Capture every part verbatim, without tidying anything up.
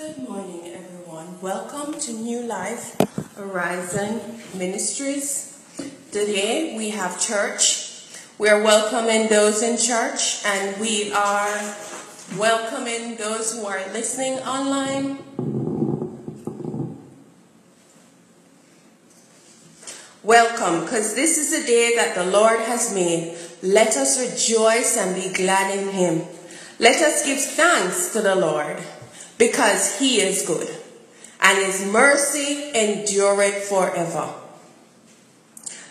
Good morning, everyone. Welcome to New Life Horizon Ministries. Today we have church. We are welcoming those in church, and we are welcoming those who are listening online. Welcome, because this is the day that the Lord has made. Let us rejoice and be glad in him. Let us give thanks to the Lord, because he is good, and his mercy endureth forever.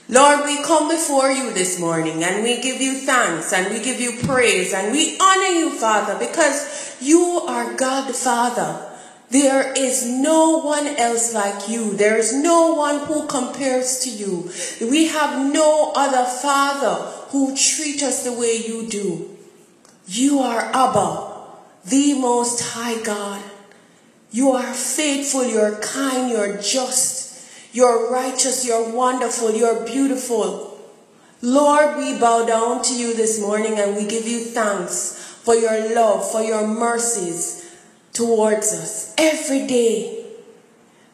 Lord, we come before you this morning, and we give you thanks, and we give you praise, and we honor you, Father, because you are God the Father. There is no one else like you. There is no one who compares to you. We have no other Father who treats us the way you do. You are Abba, the Most High God. You are faithful, you're kind, you're just, you're righteous, you're wonderful, you're beautiful. Lord, we bow down to you this morning and we give you thanks for your love, for your mercies towards us every day.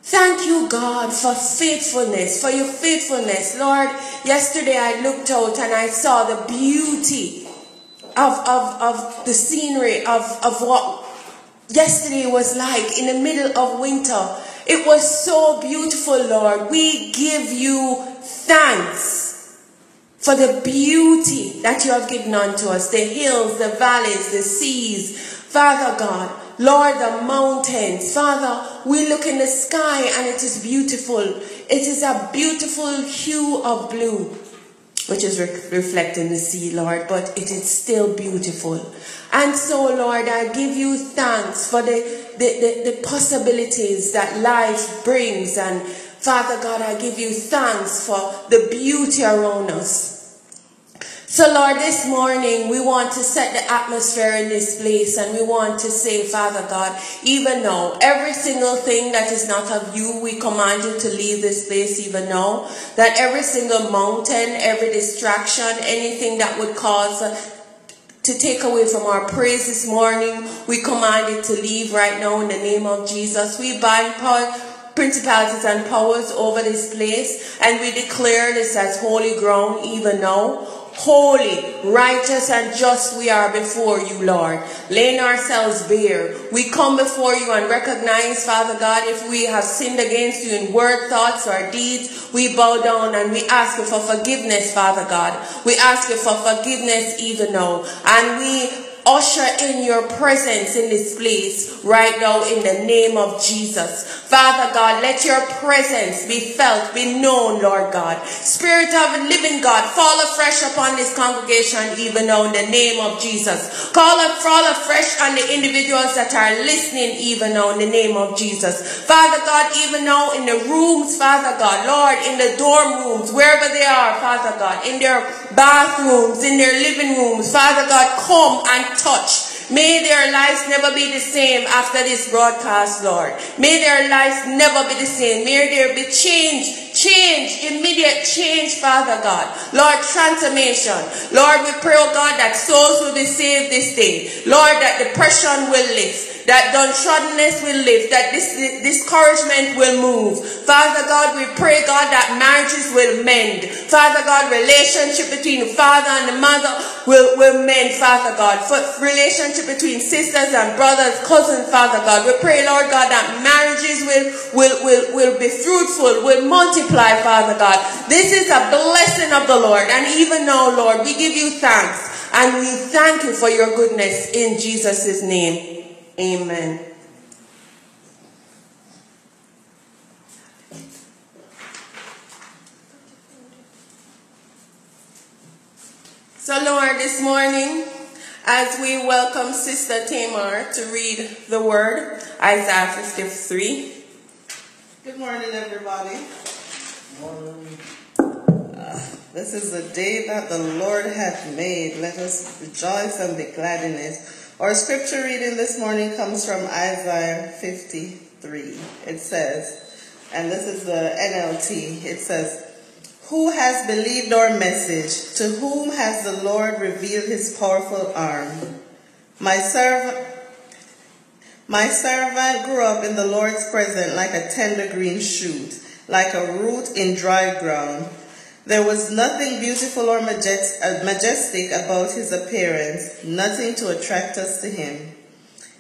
Thank you, God, for faithfulness, for your faithfulness. Lord, yesterday I looked out and I saw the beauty of, of, of the scenery of, of what yesterday was like in the middle of winter. It was so beautiful, Lord. We give you thanks for the beauty that you have given unto us, the hills, the valleys, the seas, Father God. Lord, the mountains. Father, we look in the sky and it is beautiful. It is a beautiful hue of blue, which is re- reflecting the sea, Lord, but it is still beautiful. And so, Lord, I give you thanks for the, the, the, the possibilities that life brings. And Father God, I give you thanks for the beauty around us. So, Lord, this morning we want to set the atmosphere in this place, and we want to say, Father God, even now, every single thing that is not of you, we command you to leave this place even now. That every single mountain, every distraction, anything that would cause to take away from our praise this morning, we command it to leave right now in the name of Jesus. We bind power, principalities and powers over this place, and we declare this as holy ground even now. Holy, righteous, and just we are before you, Lord, laying ourselves bare. We come before you and recognize, Father God, if we have sinned against you in word, thoughts, or deeds, we bow down and we ask you for forgiveness, Father God. We ask you for forgiveness even now. And we usher in your presence in this place right now in the name of Jesus. Father God, let your presence be felt, be known, Lord God. Spirit of the living God, fall afresh upon this congregation even now in the name of Jesus. Call up, fall afresh on the individuals that are listening even now in the name of Jesus. Father God, even now in the rooms, Father God, Lord, in the dorm rooms, wherever they are, Father God, in their bathrooms, in their living rooms, Father God, come and touch. May their lives never be the same after this broadcast, Lord. May their lives never be the same. May there be change, change, immediate change, Father God. Lord, transformation. Lord, we pray, oh God, that souls will be saved this day. Lord, that depression will lift. That downtroddenness will lift, that this, this discouragement will move. Father God, we pray, God, that marriages will mend. Father God, relationship between the father and the mother will, will mend, Father God. For relationship between sisters and brothers, cousins, Father God. We pray, Lord God, that marriages will, will, will, will be fruitful, will multiply, Father God. This is a blessing of the Lord. And even now, Lord, we give you thanks. And we thank you for your goodness in Jesus' name. Amen. So, Lord, this morning, as we welcome Sister Tamar to read the word, Isaiah fifty-three. Good morning, everybody. Good morning. Uh, this is the day that the Lord hath made. Let us rejoice and be glad in it. Our scripture reading this morning comes from Isaiah fifty-three. It says, and this is the N L T, it says, "Who has believed our message? To whom has the Lord revealed his powerful arm? My servant, My servant grew up in the Lord's presence like a tender green shoot, like a root in dry ground. There was nothing beautiful or majestic about his appearance, nothing to attract us to him.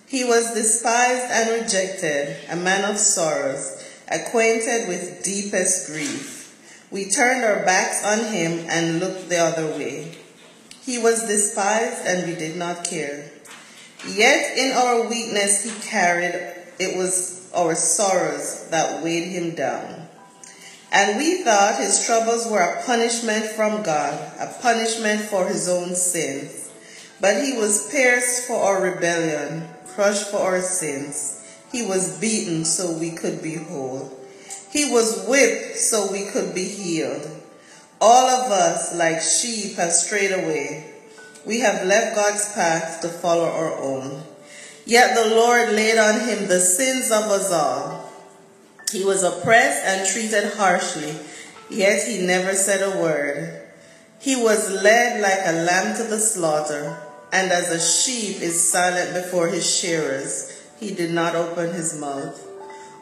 He was despised and rejected, a man of sorrows, acquainted with deepest grief. We turned our backs on him and looked the other way. He was despised and we did not care. Yet in our weakness he carried, it was our sorrows that weighed him down. And we thought his troubles were a punishment from God, a punishment for his own sins. But he was pierced for our rebellion, crushed for our sins. He was beaten so we could be whole. He was whipped so we could be healed. All of us, like sheep, have strayed away. We have left God's path to follow our own. Yet the Lord laid on him the sins of us all. He was oppressed and treated harshly, yet he never said a word. He was led like a lamb to the slaughter, and as a sheep is silent before his shearers, he did not open his mouth.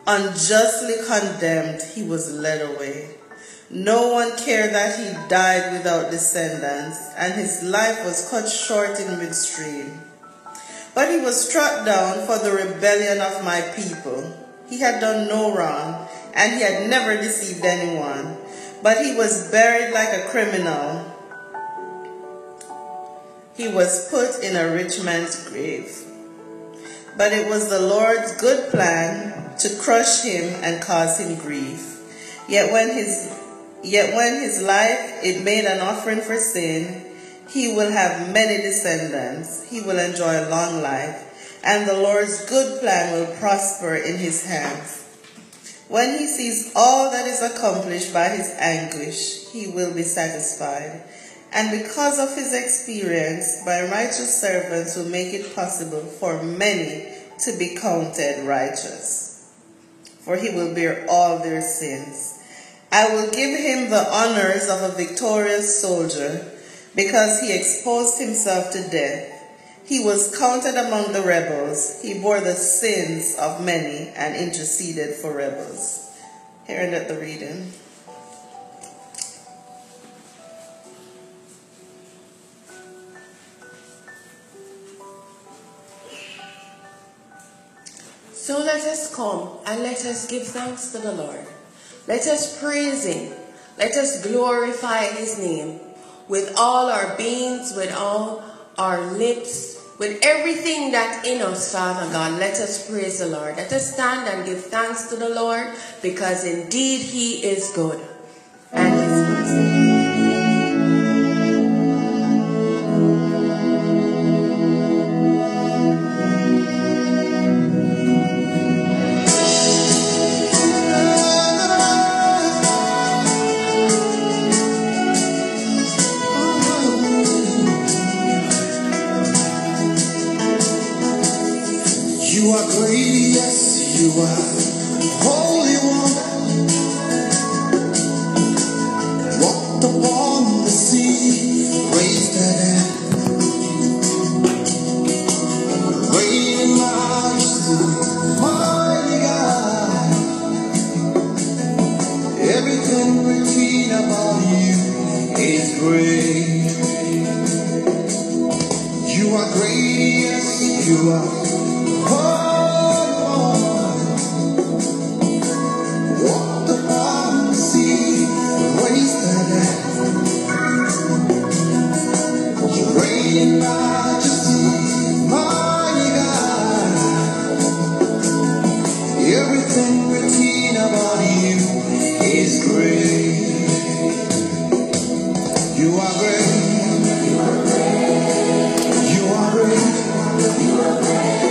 Unjustly condemned, he was led away. No one cared that he died without descendants, and his life was cut short in midstream. But he was struck down for the rebellion of my people. He had done no wrong, and he had never deceived anyone. But he was buried like a criminal. He was put in a rich man's grave. But it was the Lord's good plan to crush him and cause him grief. Yet when his Yet when his life it made an offering for sin, he will have many descendants. He will enjoy a long life, and the Lord's good plan will prosper in his hands. When he sees all that is accomplished by his anguish, he will be satisfied. And because of his experience, my righteous servants will make it possible for many to be counted righteous. For he will bear all their sins. I will give him the honors of a victorious soldier, because he exposed himself to death. He was counted among the rebels. He bore the sins of many and interceded for rebels. Here ended the reading. So let us come and let us give thanks to the Lord. Let us praise him. Let us glorify his name with all our beings, with all our lips, with everything that in us, Father God. Let us praise the Lord. Let us stand and give thanks to the Lord, because indeed he is good. And his mercy. You are great. You are great. You are great.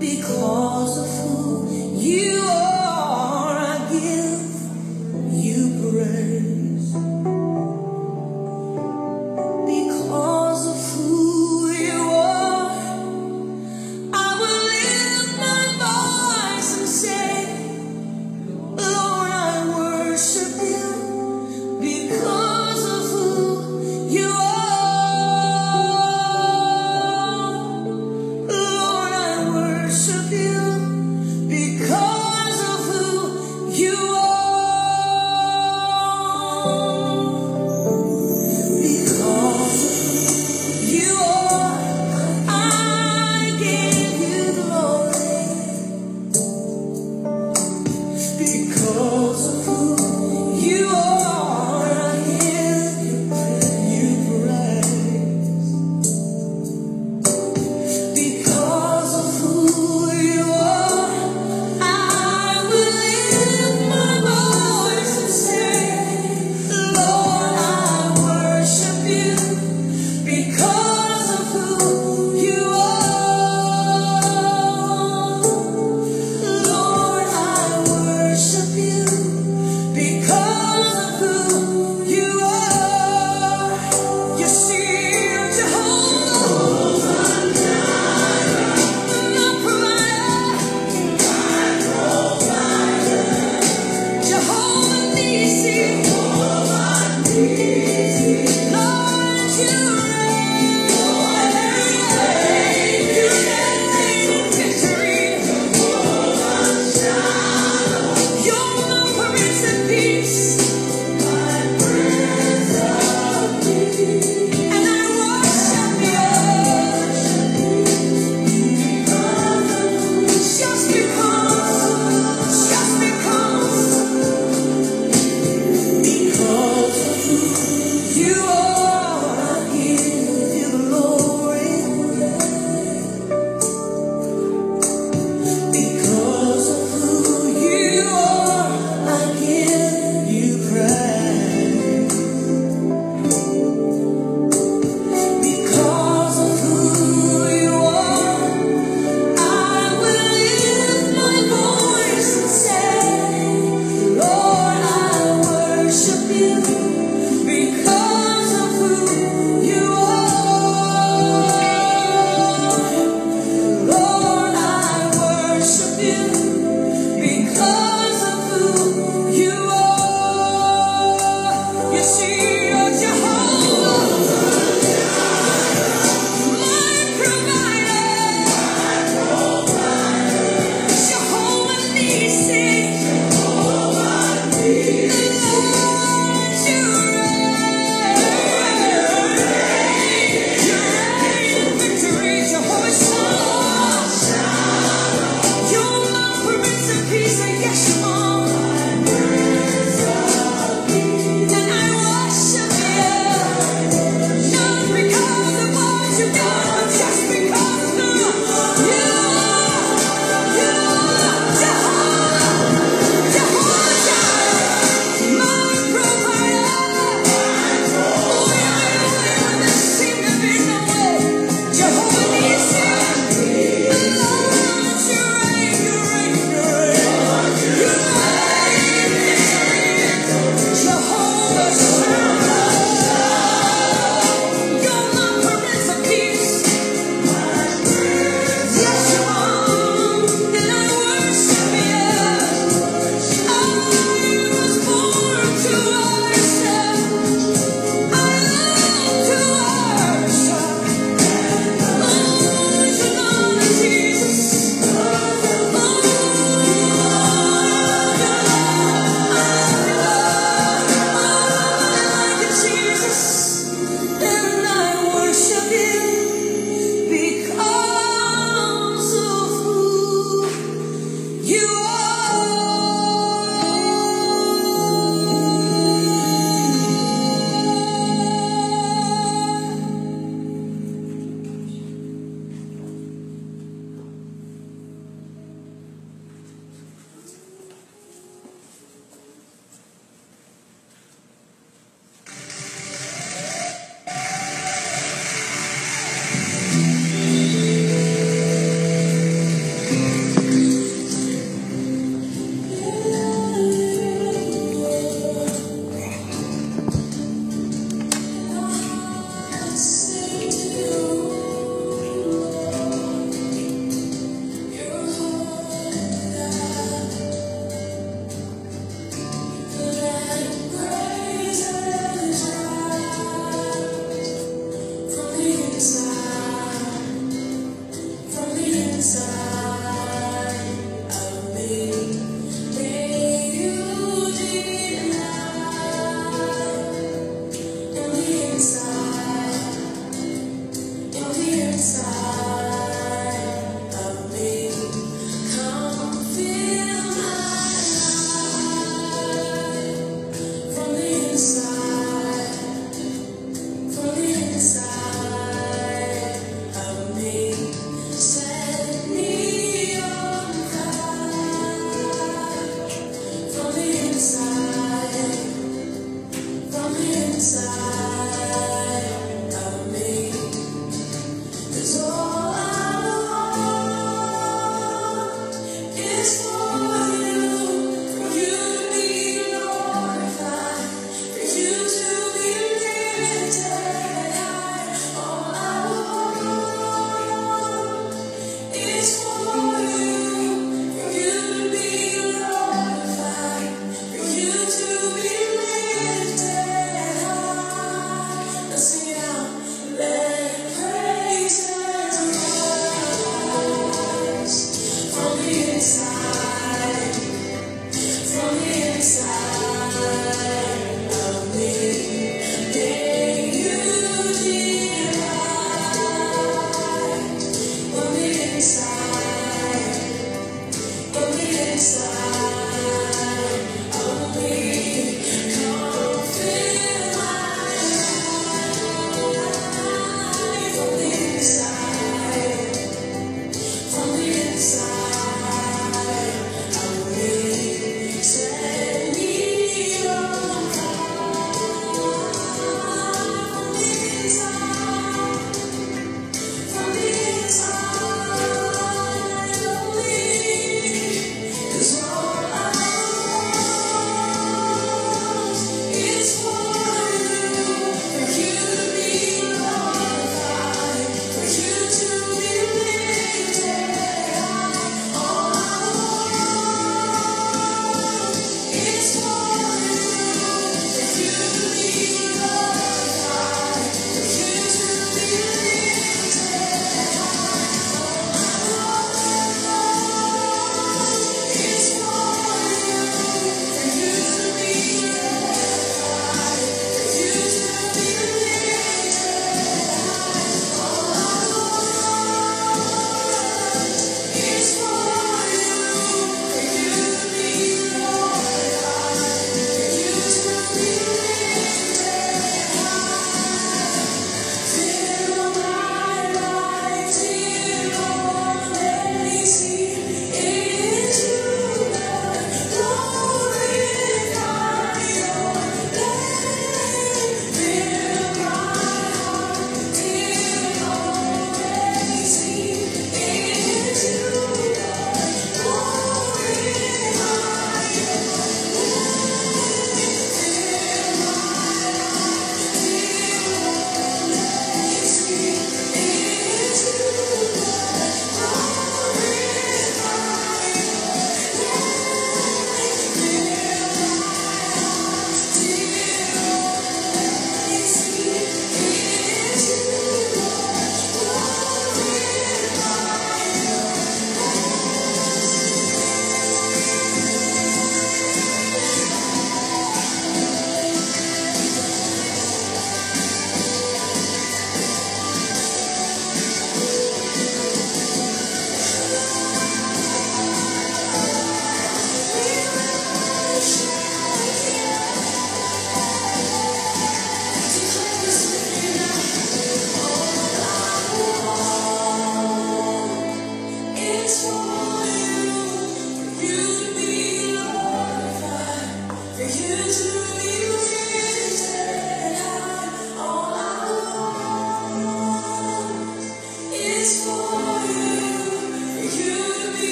Because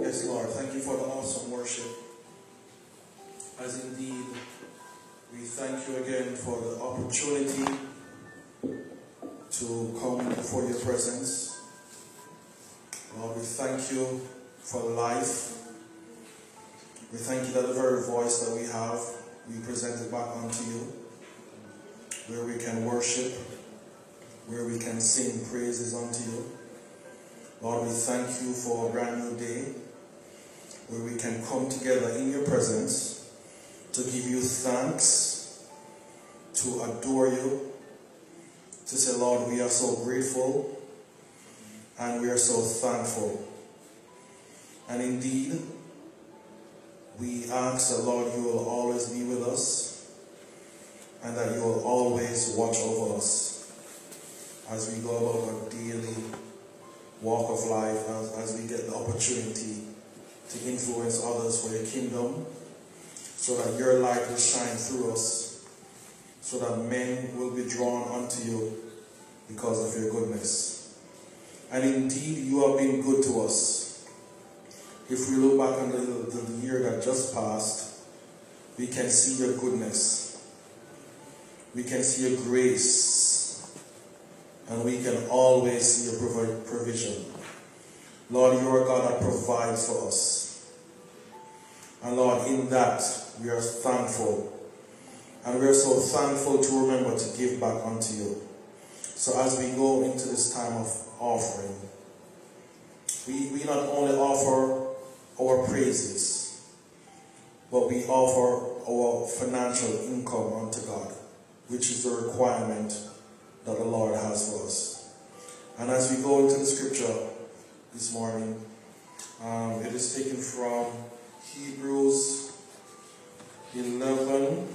Yes, Lord, thank you for the awesome worship. As indeed, we thank you again for the opportunity to come before your presence. Lord, we thank you for life. We thank you that the very voice that we have, we present it back unto you, where we can worship, where we can sing praises unto you. Lord, we thank you for a brand new day where we can come together in your presence to give you thanks, to adore you, to say, Lord, we are so grateful and we are so thankful. And indeed, we ask that, Lord, you will always be with us and that you will always watch over us as we go about our daily walk of life, as, as we get the opportunity to influence others for your kingdom, so that your light will shine through us, so that men will be drawn unto you because of your goodness. And indeed, you have been good to us. If we look back on the, the, the year that just passed, we can see your goodness. We can see your grace. And we can always see your provision. Lord, you are God that provides for us. And Lord, in that, we are thankful. And we are so thankful to remember to give back unto you. So as we go into this time of offering, we, we not only offer our praises, but we offer our financial income unto God, which is the requirement that the Lord has for us. And as we go into the scripture this morning, um, it is taken from Hebrews eleven.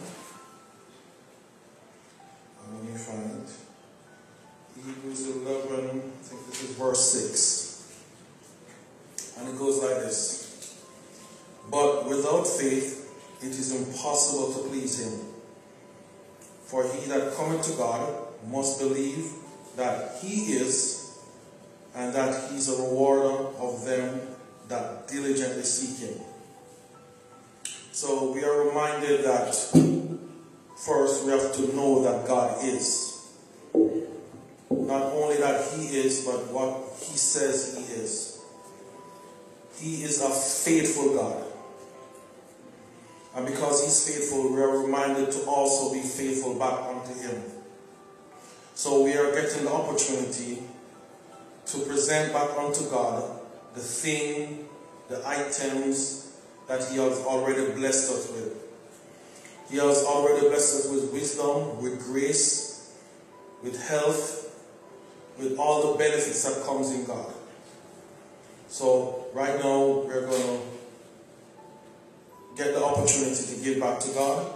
Let me find it. Hebrews eleven, I think this is verse six. And it goes like this. But without faith, it is impossible to please him. For he that cometh to God must believe that he is, and that he is a rewarder of them that diligently seek him. So we are reminded that first we have to know that God is. Not only that he is, but what he says he is. He is a faithful God. And because he's faithful, we are reminded to also be faithful back unto him. So we are getting the opportunity to present back unto God the thing, the items that he has already blessed us with. He has already blessed us with wisdom, with grace, with health, with all the benefits that comes in God. So right now we're going to get the opportunity to give back to God.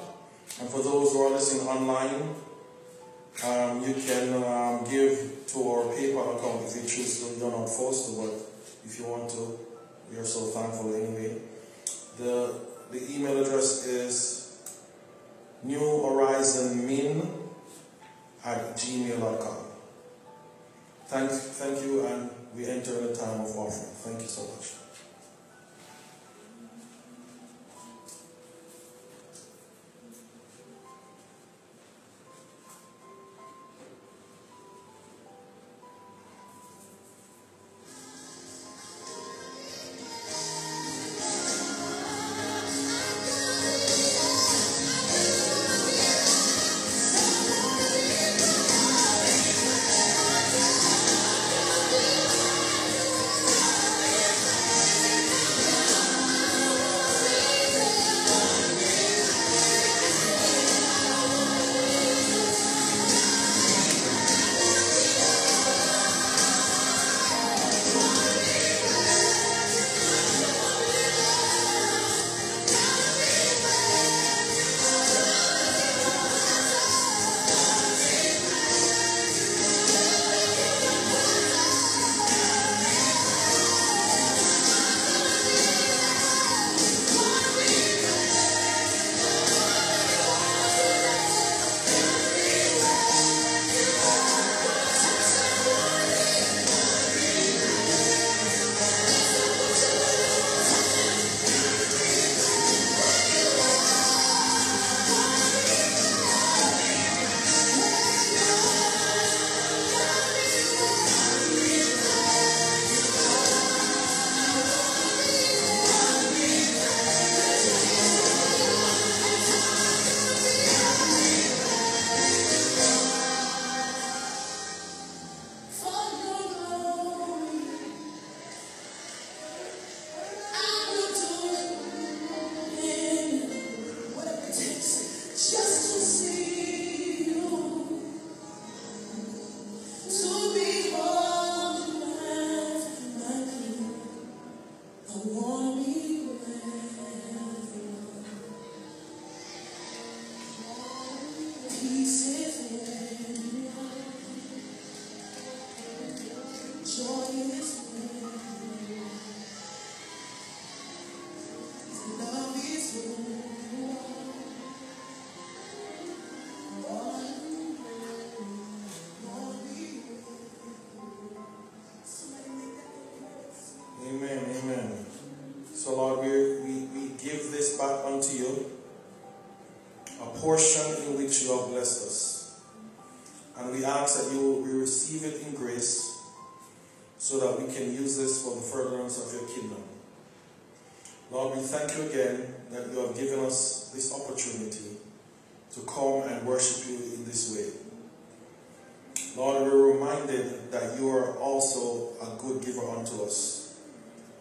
And for those who are listening online, Um, you can um, give to our PayPal account if you choose to. You're not forced to, but if you want to, we are so thankful anyway. The, the email address is new horizon min at gmail dot com. Thank, thank you, and we enter the time of offering. Thank you so much. portion in which you have blessed us. And we ask that you will we receive it in grace so that we can use this for the furtherance of your kingdom. Lord, we thank you again that you have given us this opportunity to come and worship you in this way. Lord, we're reminded that you are also a good giver unto us,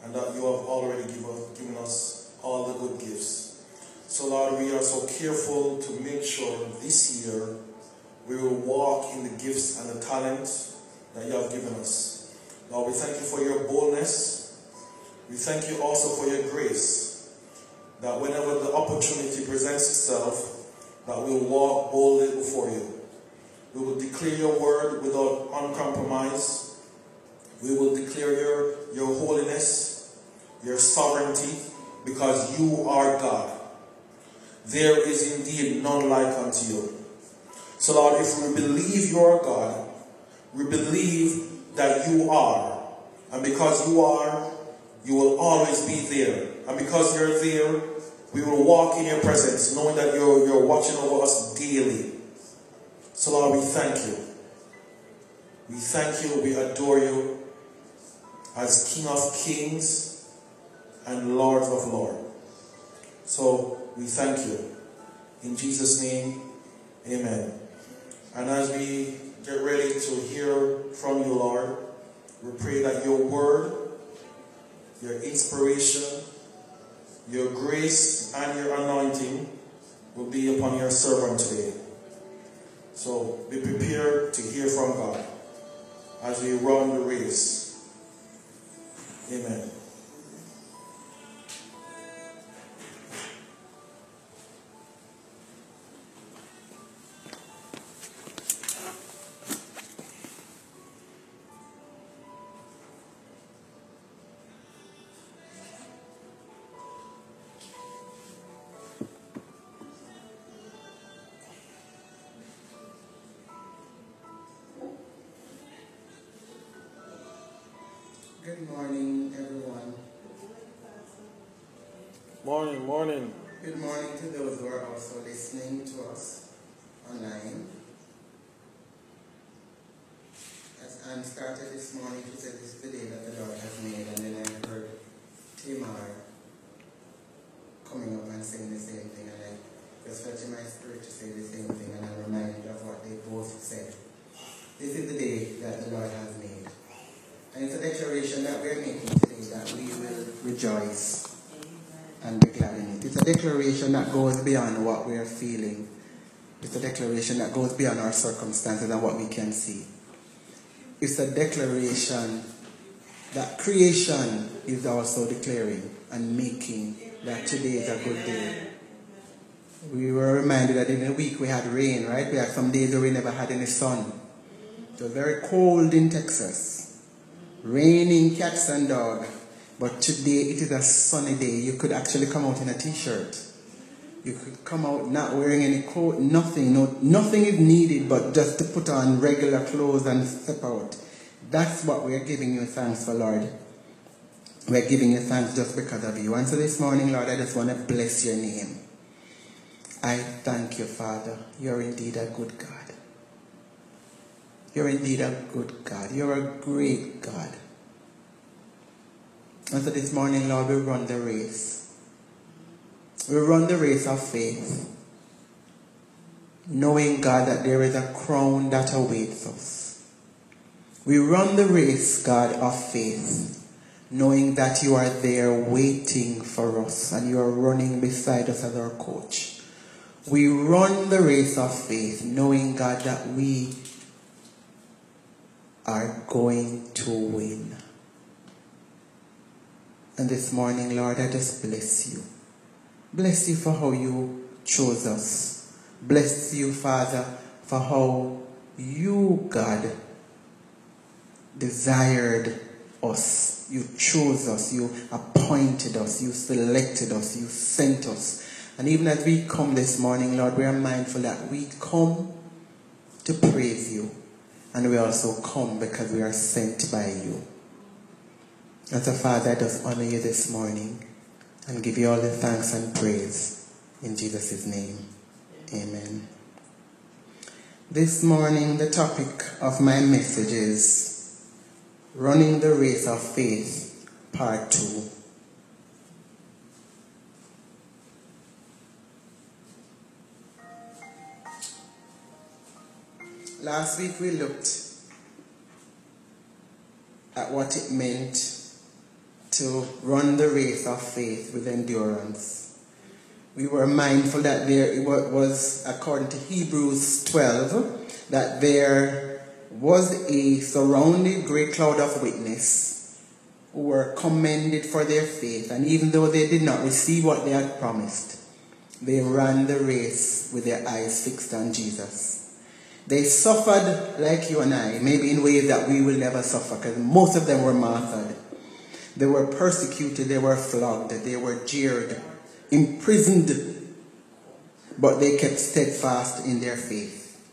and that you have already given us all the good gifts. So Lord, we are so careful to make sure this year we will walk in the gifts and the talents that you have given us. Lord, we thank you for your boldness. We thank you also for your grace, that whenever the opportunity presents itself, that we will walk boldly before you. We will declare your word without uncompromise. We will declare your, your holiness, your sovereignty, because you are God. There is indeed none like unto you. So Lord, if we believe you are God, we believe that you are. And because you are, you will always be there. And because you're there, we will walk in your presence, knowing that you're, you're watching over us daily. So Lord, we thank you. We thank you, we adore you as King of Kings and Lord of Lords. So we thank you. In Jesus' name, amen. And as we get ready to hear from you, Lord, we pray that your word, your inspiration, your grace, and your anointing will be upon your servant today. So be prepared to hear from God as we run the race. Amen. Good morning, everyone. Morning, morning. Good morning to those who are also listening to us online. As Anne started this morning, she said, "This is the day that the Lord has made," and then I heard Tamar coming up and saying the same thing, and I just felt in my spirit to say the same thing, and I'm reminded of what they both said. This is the day that the Lord has made. And it's a declaration that we're making today, that we will rejoice and be glad in it. It's a declaration that goes beyond what we're feeling. It's a declaration that goes beyond our circumstances and what we can see. It's a declaration that creation is also declaring and making that today is a good day. We were reminded that in a week we had rain, right? We had some days where we never had any sun. It was very cold in Texas. Raining cats and dogs, but today it is a sunny day. You could actually come out in a t-shirt. You could come out not wearing any coat, nothing. No, nothing is needed but just to put on regular clothes and step out. That's what we're giving you thanks for, Lord. We're giving you thanks just because of you. And so this morning, Lord, I just want to bless your name. I thank you, Father. You're indeed a good God. You're indeed a good God. You're a great God. And so this morning, Lord, we run the race. We run the race of faith, knowing, God, that there is a crown that awaits us. We run the race, God, of faith, knowing that you are there waiting for us and you are running beside us as our coach. We run the race of faith, knowing, God, that we are going to win. And this morning, Lord, I just bless you. Bless you for how you chose us. Bless you, Father, for how you, God, desired us. You chose us. You appointed us. You selected us. You sent us. And even as we come this morning, Lord, we are mindful that we come to praise you. And we also come because we are sent by you. And so, Father, I just honor you this morning and give you all the thanks and praise. In Jesus' name, Amen. This morning, the topic of my message is Running the Race of Faith, Part two. Last week we looked at what it meant to run the race of faith with endurance. We were mindful that there it was, according to Hebrews twelve, that there was a surrounding great cloud of witnesses who were commended for their faith, and even though they did not receive what they had promised, they ran the race with their eyes fixed on Jesus. They suffered like you and I, maybe in ways that we will never suffer, because most of them were martyred. They were persecuted, they were flogged, they were jeered, imprisoned, but they kept steadfast in their faith.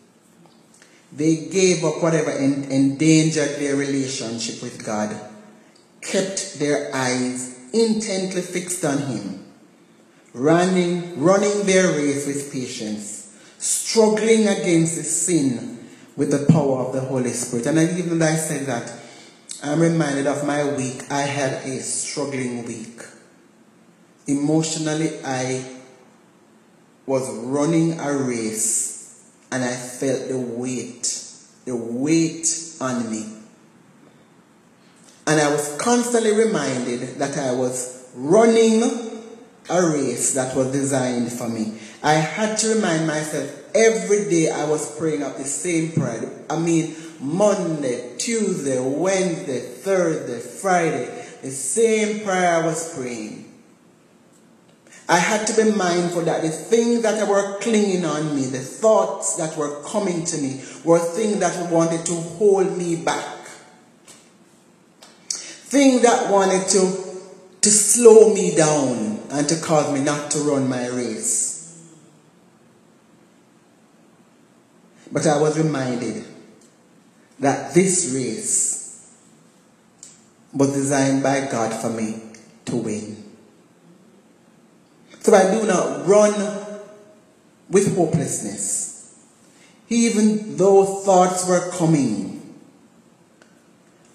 They gave up whatever endangered their relationship with God, kept their eyes intently fixed on Him, running, running their race with patience, struggling against the sin with the power of the Holy Spirit. And even though I said that, I'm reminded of my week. I had a struggling week. Emotionally, I was running a race and I felt the weight, the weight on me. And I was constantly reminded that I was running a race that was designed for me. I had to remind myself every day I was praying up the same prayer. I mean, Monday, Tuesday, Wednesday, Thursday, Friday, the same prayer I was praying. I had to be mindful that the things that were clinging on me, the thoughts that were coming to me, were things that wanted to hold me back, things that wanted to to slow me down and to cause me not to run my race. But I was reminded that this race was designed by God for me to win. So I do not run with hopelessness. Even though thoughts were coming,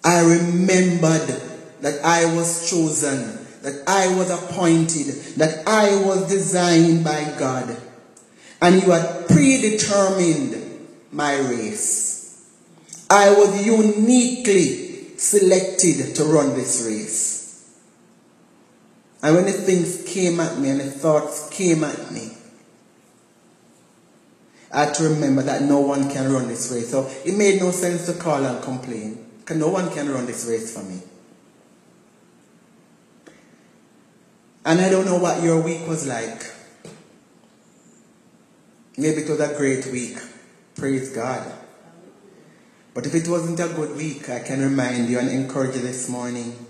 I remembered that I was chosen, that I was appointed, that I was designed by God. And you had predetermined my race. I was uniquely selected to run this race. And when the things came at me and the thoughts came at me, I had to remember that no one can run this race. So it made no sense to call and complain, because no one can run this race for me. And I don't know what your week was like. Maybe it was a great week. Praise God. But if it wasn't a good week, I can remind you and encourage you this morning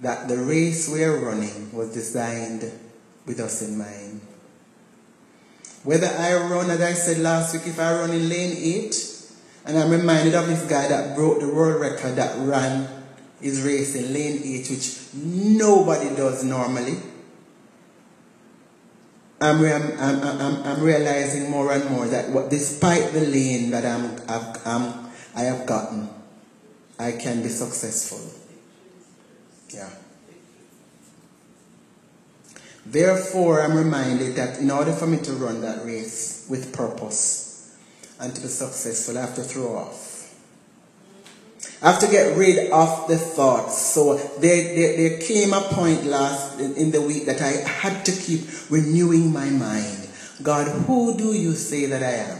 that the race we are running was designed with us in mind. Whether I run, as I said last week, if I run in lane eight, and I'm reminded of this guy that broke the world record that ran his race in lane eight, which nobody does normally, I'm, I'm, I'm, I'm realizing more and more that what, despite the lane that I'm, I've, I'm, I have gotten, I can be successful. Yeah. Therefore, I'm reminded that in order for me to run that race with purpose and to be successful, I have to throw off. I have to get rid of the thoughts. So there, there, there came a point last in the week that I had to keep renewing my mind. God, who do you say that I am?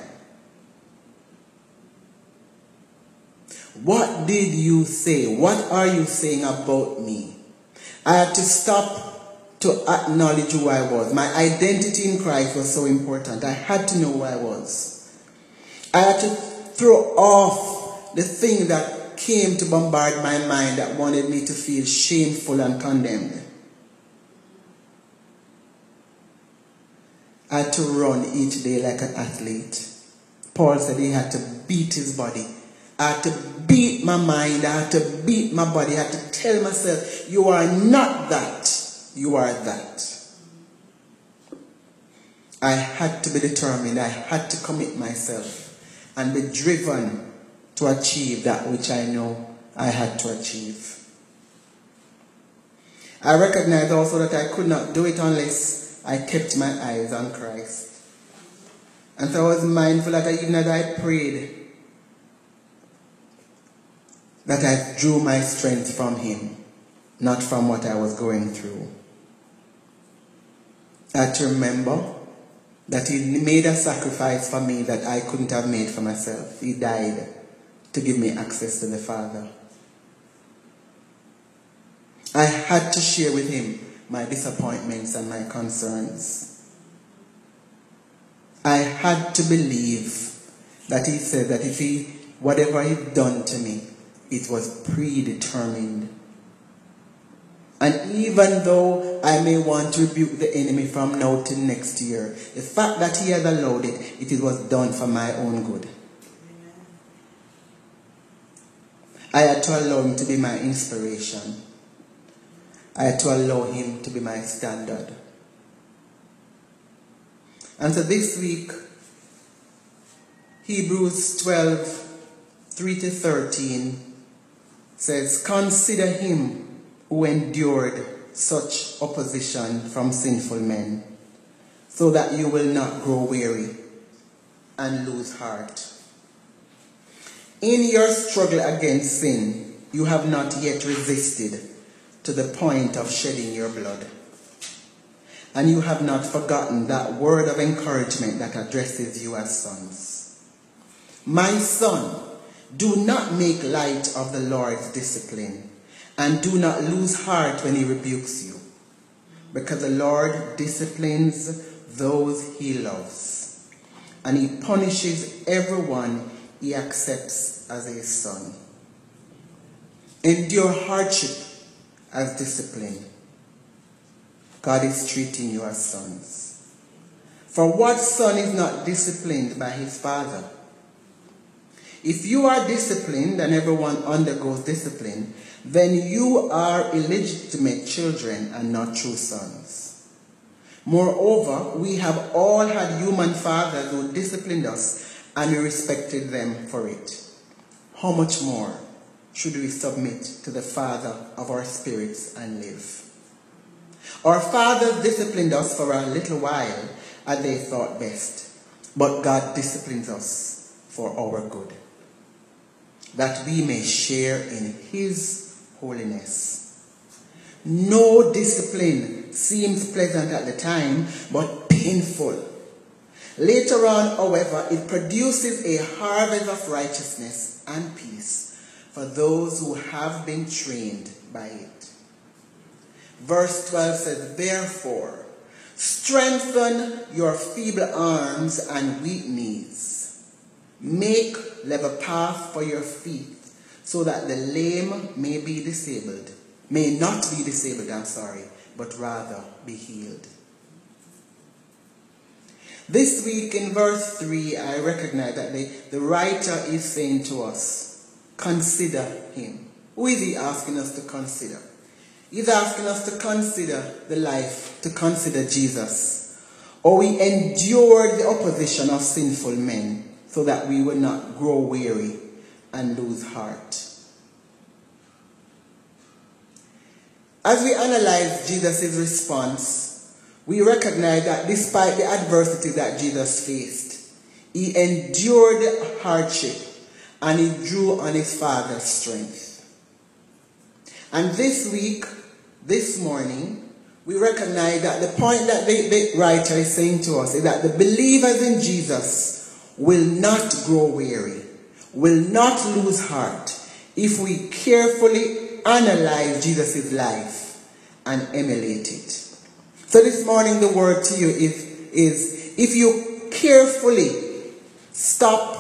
What did you say? What are you saying about me? I had to stop to acknowledge who I was. My identity in Christ was so important. I had to know who I was. I had to throw off the thing that came to bombard my mind that wanted me to feel shameful and condemned. I had to run each day like an athlete. Paul said he had to beat his body. I had to beat my mind. I had to beat my body. I had to tell myself, you are not that. You are that. I had to be determined. I had to commit myself and be driven to achieve that which I know I had to achieve. I recognized also that I could not do it unless I kept my eyes on Christ. And so I was mindful that even as I prayed, that I drew my strength from Him, not from what I was going through. I had to remember that He made a sacrifice for me that I couldn't have made for myself. He died to give me access to the Father. I had to share with Him my disappointments and my concerns. I had to believe that He said that if He, whatever He'd done to me, it was predetermined. And even though I may want to rebuke the enemy from now till next year, the fact that He has allowed it, it was done for my own good. I had to allow Him to be my inspiration. I had to allow Him to be my standard. And so this week, Hebrews twelve, three to thirteen says, "Consider Him who endured such opposition from sinful men, so that you will not grow weary and lose heart. In your struggle against sin, you have not yet resisted to the point of shedding your blood. And you have not forgotten that word of encouragement that addresses you as sons. My son, do not make light of the Lord's discipline, and do not lose heart when He rebukes you, because the Lord disciplines those He loves, and He punishes everyone He accepts as His son. Endure hardship as discipline. God is treating you as sons. For what son is not disciplined by his father? If you are disciplined, and everyone undergoes discipline, then you are illegitimate children and not true sons. Moreover, we have all had human fathers who disciplined us, and we respected them for it. How much more should we submit to the Father of our spirits and live? Our fathers disciplined us for a little while as they thought best, but God disciplines us for our good, that we may share in His holiness. No discipline seems pleasant at the time, but painful. Later on, however, it produces a harvest of righteousness and peace for those who have been trained by it." Verse twelve says, "Therefore, strengthen your feeble arms and weak knees. Make level path for your feet, so that the lame may be disabled, may not be disabled, I'm sorry, but rather be healed." This week in verse three, I recognize that the, the writer is saying to us, consider Him. Who is He asking us to consider? He's asking us to consider the life, to consider Jesus. Or we endure the opposition of sinful men so that we will not grow weary and lose heart. As we analyze Jesus' response, we recognize that despite the adversity that Jesus faced, He endured hardship, and He drew on His Father's strength. And this week, this morning, we recognize that the point that the writer is saying to us is that the believers in Jesus will not grow weary, will not lose heart, if we carefully analyze Jesus' life and emulate it. So this morning, the word to you is, is if you carefully stop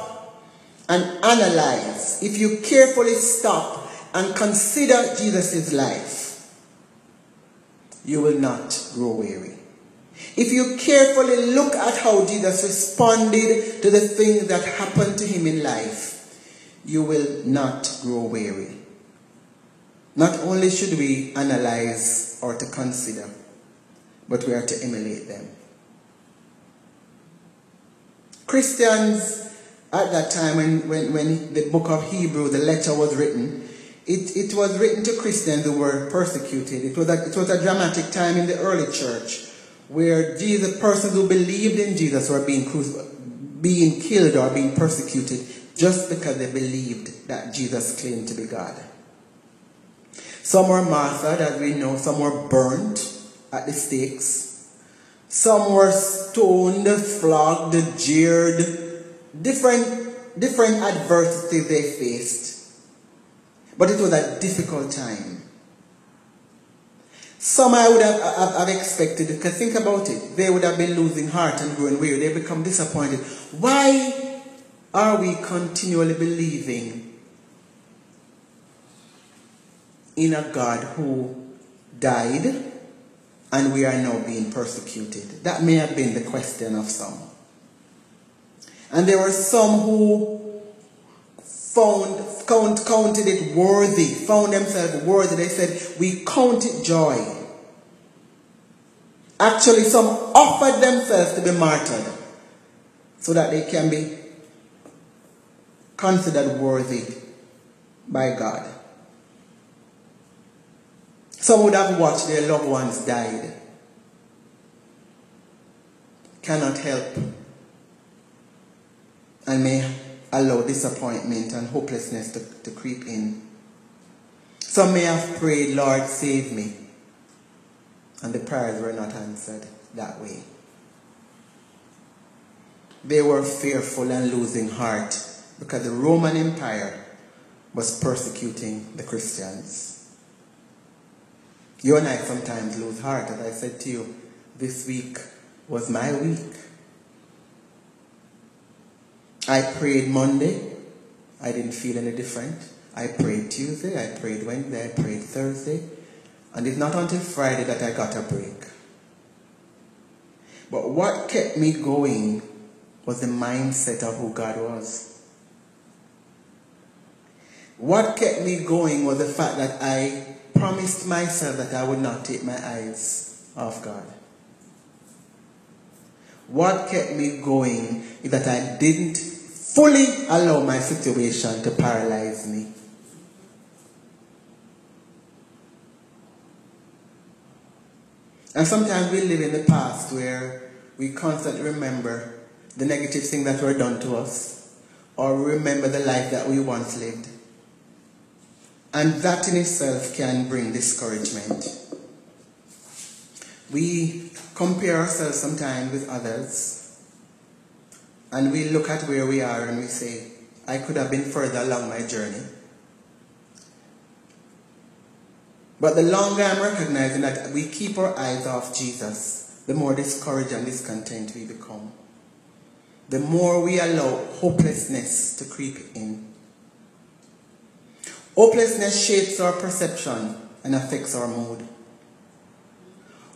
and analyze, if you carefully stop and consider Jesus' life, you will not grow weary. If you carefully look at how Jesus responded to the things that happened to Him in life, you will not grow weary. Not only should we analyze or to consider, but we are to emulate them. Christians at that time, when, when, when the book of Hebrew, the letter was written, it, it was written to Christians who were persecuted. It was, a, it was a dramatic time in the early church where Jesus, persons who believed in Jesus were being, being killed or being persecuted just because they believed that Jesus claimed to be God. Some were martyred, as we know. Some were burned at the stakes. Some were stoned, flogged, jeered. Different, different adversity they faced. But it was a difficult time. Some I would have, have, have expected, because think about it, they would have been losing heart and growing weary. They become disappointed. Why are we continually believing in a God who died and we are now being persecuted? That may have been the question of some. And there were some who found, count, counted it worthy, found themselves worthy. They said, we count it joy. Actually, some offered themselves to be martyred so that they can be considered worthy by God. Some would have watched their loved ones died. Cannot help. And may allow disappointment and hopelessness to, to creep in. Some may have prayed, Lord, save me. And the prayers were not answered that way. They were fearful and losing heart because the Roman Empire was persecuting the Christians. You and I sometimes lose heart. As I said to you, this week was my week. I prayed Monday. I didn't feel any different. I prayed Tuesday. I prayed Wednesday. I prayed Thursday. And it's not until Friday that I got a break. But what kept me going was the mindset of who God was. What kept me going was the fact that I promised myself that I would not take my eyes off God. What kept me going is that I didn't fully allow my situation to paralyze me. And sometimes we live in the past where we constantly remember the negative things that were done to us, or remember the life that we once lived. And that in itself can bring discouragement. We compare ourselves sometimes with others, and we look at where we are and we say, I could have been further along my journey. But the longer I'm recognizing that we keep our eyes off Jesus, the more discouraged and discontent we become. The more we allow hopelessness to creep in. Hopelessness shapes our perception and affects our mood.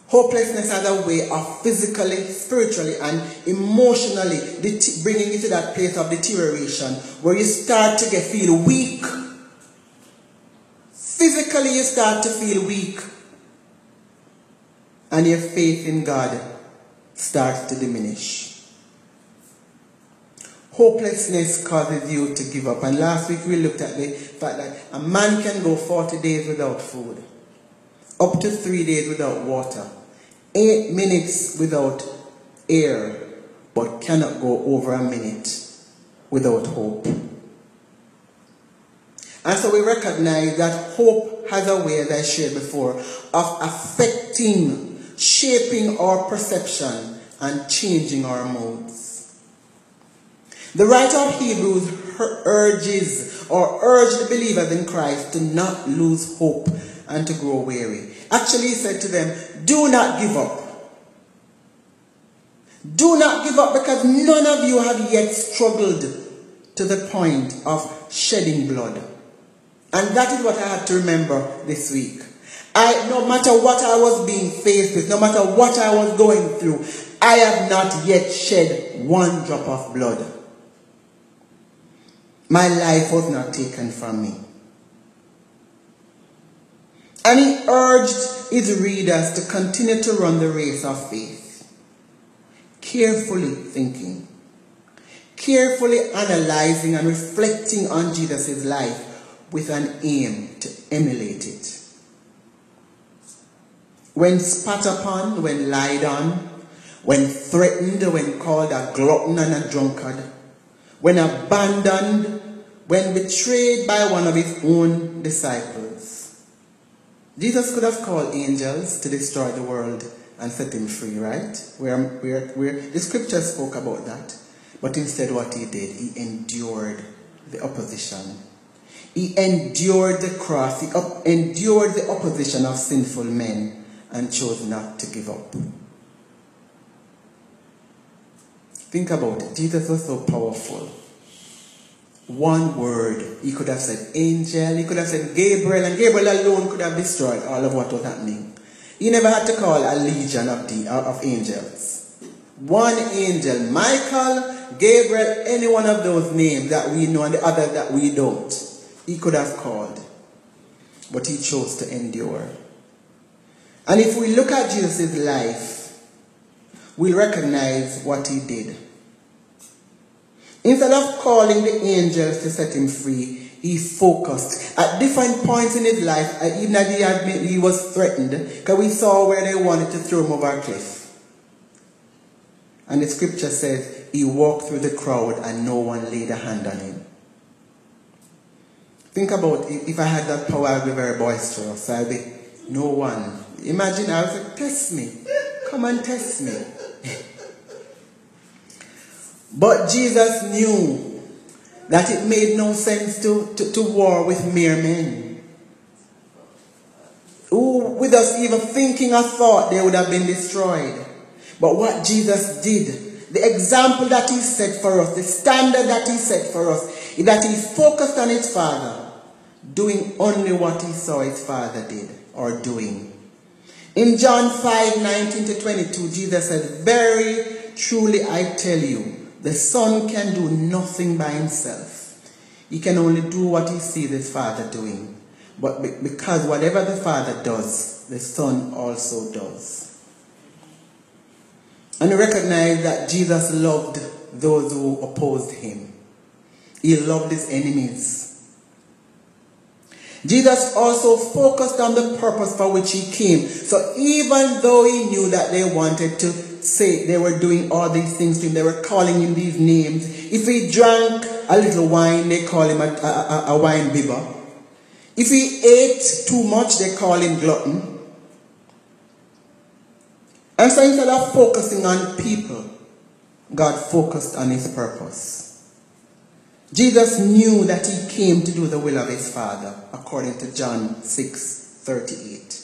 Hopelessness has a way of physically, spiritually, and emotionally bringing you to that place of deterioration where you start to get feel weak. Physically, you start to feel weak. And your faith in God starts to diminish. Hopelessness causes you to give up. And last week we looked at the fact that a man can go forty days without food, up to three days without water, eight minutes without air, but cannot go over a minute without hope. And so we recognize that hope has a way, as I shared before, of affecting, shaping our perception and changing our moods. The writer of Hebrews urges or urged the believers in Christ to not lose hope and to grow weary. Actually, he said to them, do not give up. Do not give up, because none of you have yet struggled to the point of shedding blood. And that is what I had to remember this week. I, no matter what I was being faced with, no matter what I was going through, I have not yet shed one drop of blood. My life was not taken from me. And he urged his readers to continue to run the race of faith, carefully thinking, carefully analyzing and reflecting on Jesus' life with an aim to emulate it. When spat upon, when lied on, when threatened, when called a glutton and a drunkard, when abandoned, when betrayed by one of his own disciples. Jesus could have called angels to destroy the world and set him free, right? Where, where, where the scripture spoke about that. But instead what he did, he endured the opposition. He endured the cross, he up, endured the opposition of sinful men and chose not to give up. Think about it. Jesus was so powerful. One word. He could have said angel. He could have said Gabriel. And Gabriel alone could have destroyed all of what was happening. He never had to call a legion of, the, of angels. One angel. Michael, Gabriel, any one of those names that we know and the others that we don't. He could have called. But he chose to endure. And if we look at Jesus' life, we'll recognize what he did. Instead of calling the angels to set him free, he focused. At different points in his life, even as he, had been, he was threatened, because we saw where they wanted to throw him over a cliff. And the scripture says, he walked through the crowd and no one laid a hand on him. Think about, if I had that power, I'd be very boisterous. I'd be, no one. Imagine, I was like, test me. Come and test me. But Jesus knew that it made no sense to, to, to war with mere men. Who, with us even thinking or thought, they would have been destroyed. But what Jesus did, the example that he set for us, the standard that he set for us, is that he focused on his Father, doing only what he saw his Father did, or doing. In John five, nineteen to twenty-two, Jesus says, very truly I tell you, the Son can do nothing by himself. He can only do what he sees his Father doing. But because whatever the Father does, the Son also does. And recognize that Jesus loved those who opposed him. He loved his enemies. Jesus also focused on the purpose for which he came. So even though he knew that they wanted to say they were doing all these things to him, they were calling him these names. If he drank a little wine, they call him a, a, a wine bibber. If he ate too much, they call him glutton. And so instead of focusing on people, God focused on his purpose. Jesus knew that he came to do the will of his Father, according to John six, thirty-eight.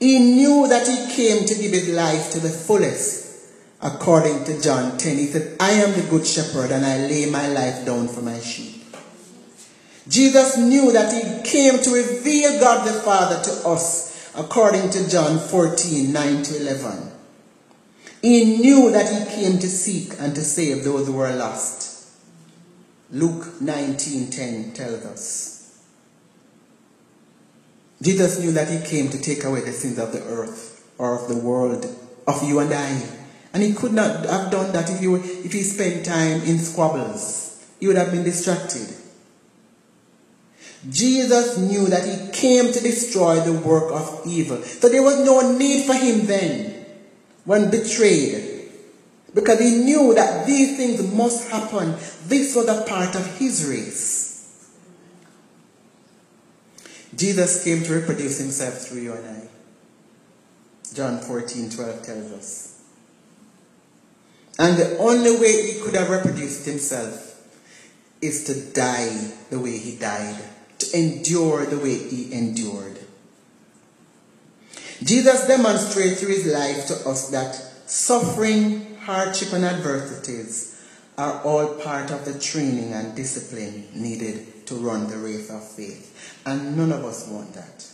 He knew that he came to give his life to the fullest, according to John ten. He said, I am the good shepherd and I lay my life down for my sheep. Jesus knew that he came to reveal God the Father to us, according to John fourteen, nine to eleven. He knew that he came to seek and to save those who were lost. Luke nineteen, ten tells us. Jesus knew that he came to take away the sins of the earth or of the world, of you and I. And he could not have done that if he, were, if he spent time in squabbles. He would have been distracted. Jesus knew that he came to destroy the work of evil. So there was no need for him then, when betrayed. Because he knew that these things must happen. This was a part of his race. Jesus came to reproduce himself through you and I. John fourteen, twelve tells us. And the only way he could have reproduced himself is to die the way he died. To endure the way he endured. Jesus demonstrated through his life to us that suffering, hardship and adversities are all part of the training and discipline needed to run the race of faith. And none of us want that.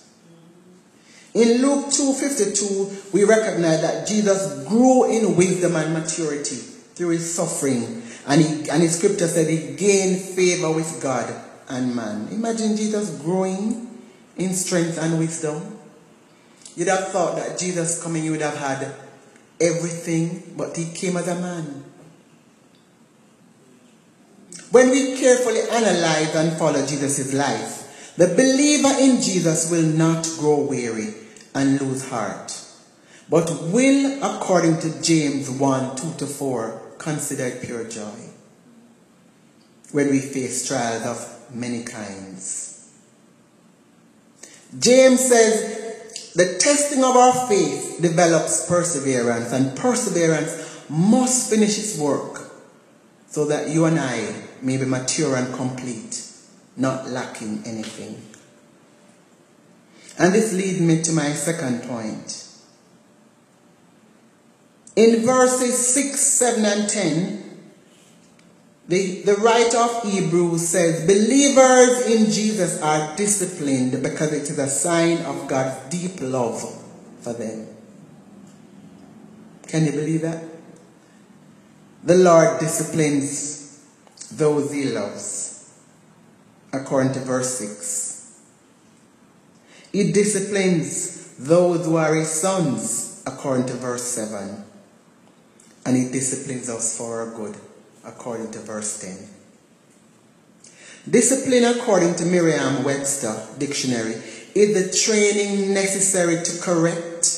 In Luke two, fifty-two, we recognize that Jesus grew in wisdom and maturity through his suffering. And, he, and his scripture said he gained favor with God and man. Imagine Jesus growing in strength and wisdom. You'd have thought that Jesus coming, you would have had everything, but he came as a man. When we carefully analyze and follow Jesus' life, the believer in Jesus will not grow weary and lose heart, but will, according to James one, two to four, consider pure joy when we face trials of many kinds. James says, the testing of our faith develops perseverance, and perseverance must finish its work so that you and I may be mature and complete, not lacking anything. And this leads me to my second point. In verses six, seven, and ten, the, the writer of Hebrews says, believers in Jesus are disciplined because it is a sign of God's deep love for them. Can you believe that? The Lord disciplines those he loves, according to verse six. He disciplines those who are his sons, according to verse seven. And he disciplines us for our good, according to verse ten. Discipline, according to Merriam-Webster Dictionary, is the training necessary to correct,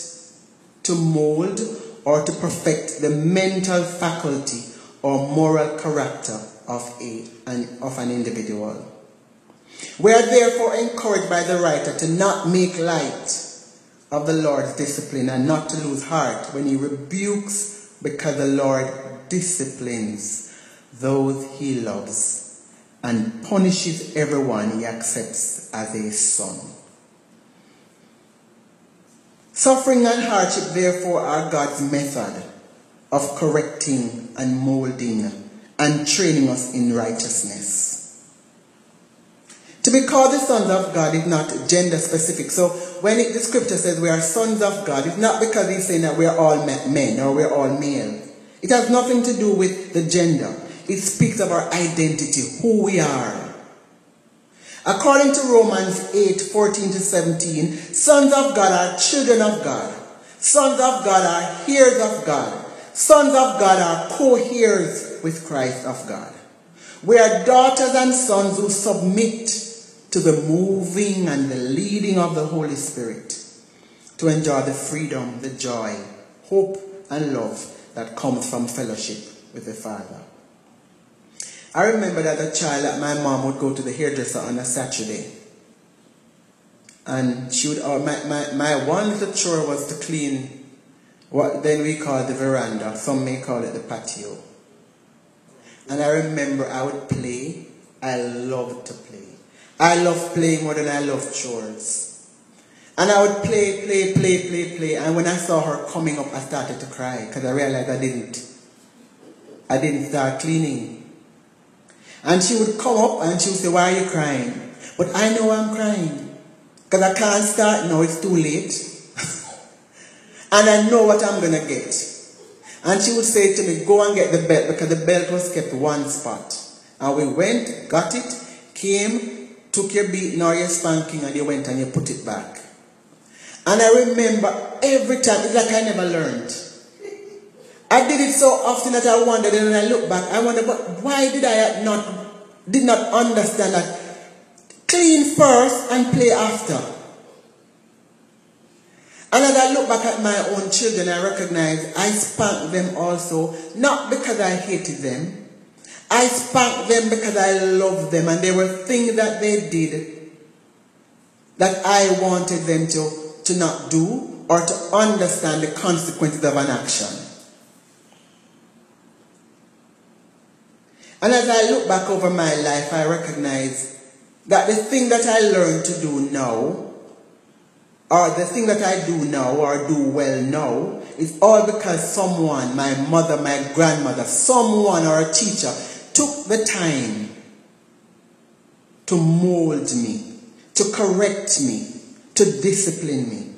to mold, or to perfect the mental faculty or moral character of, a, an, of an individual. We are therefore encouraged by the writer to not make light of the Lord's discipline and not to lose heart when he rebukes, because the Lord disciplines those he loves and punishes everyone he accepts as a son. Suffering and hardship, therefore, are God's method of correcting and molding and training us in righteousness. To be called the sons of God is not gender specific. So when it, the scripture says we are sons of God, it's not because he's saying that we are all men or we are all male. It has nothing to do with the gender. It speaks of our identity, who we are. According to Romans eight, fourteen to seventeen, sons of God are children of God. Sons of God are heirs of God. Sons of God are co-heirs with Christ of God. We are daughters and sons who submit to the moving and the leading of the Holy Spirit to enjoy the freedom, the joy, hope, and love that comes from fellowship with the Father. I remember that as a child that my mom would go to the hairdresser on a Saturday. And she would, oh, my, my, my one little chore was to clean what then we call the veranda. Some may call it the patio. And I remember I would play. I loved to play. I loved playing more than I loved chores. And I would play, play, play, play, play. And when I saw her coming up, I started to cry because I realized I didn't. I didn't start cleaning. And she would come up and she would say, why are you crying? But I know I'm crying because I can't start now. It's too late. And I know what I'm going to get. And she would say to me, go and get the belt, because the belt was kept one spot. And we went, got it, came, took your beating or your spanking, and you went and you put it back. And I remember every time, it's like I never learned. I did it so often that I wondered, and when I look back, I wonder, but why did I not, did not understand that? Clean first and play after. And as I look back at my own children, I recognize I spanked them also, not because I hated them. I spanked them because I loved them, and there were things that they did that I wanted them to, to not do or to understand the consequences of an action. And as I look back over my life, I recognize that the thing that I learned to do now, or the thing that I do now or do well now, is all because someone, my mother, my grandmother, someone or a teacher took the time to mold me, to correct me, to discipline me.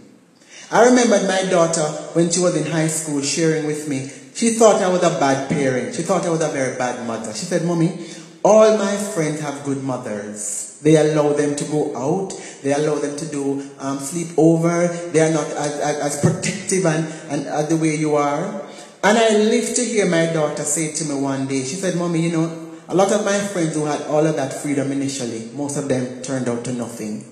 I remembered my daughter when she was in high school sharing with me, she thought I was a bad parent. She thought I was a very bad mother. She said, Mommy, all my friends have good mothers. They allow them to go out. They allow them to do um, sleepover. They are not as, as, as protective and, and as the way you are. And I lived to hear my daughter say to me one day, she said, Mommy, you know, a lot of my friends who had all of that freedom initially, most of them turned out to nothing.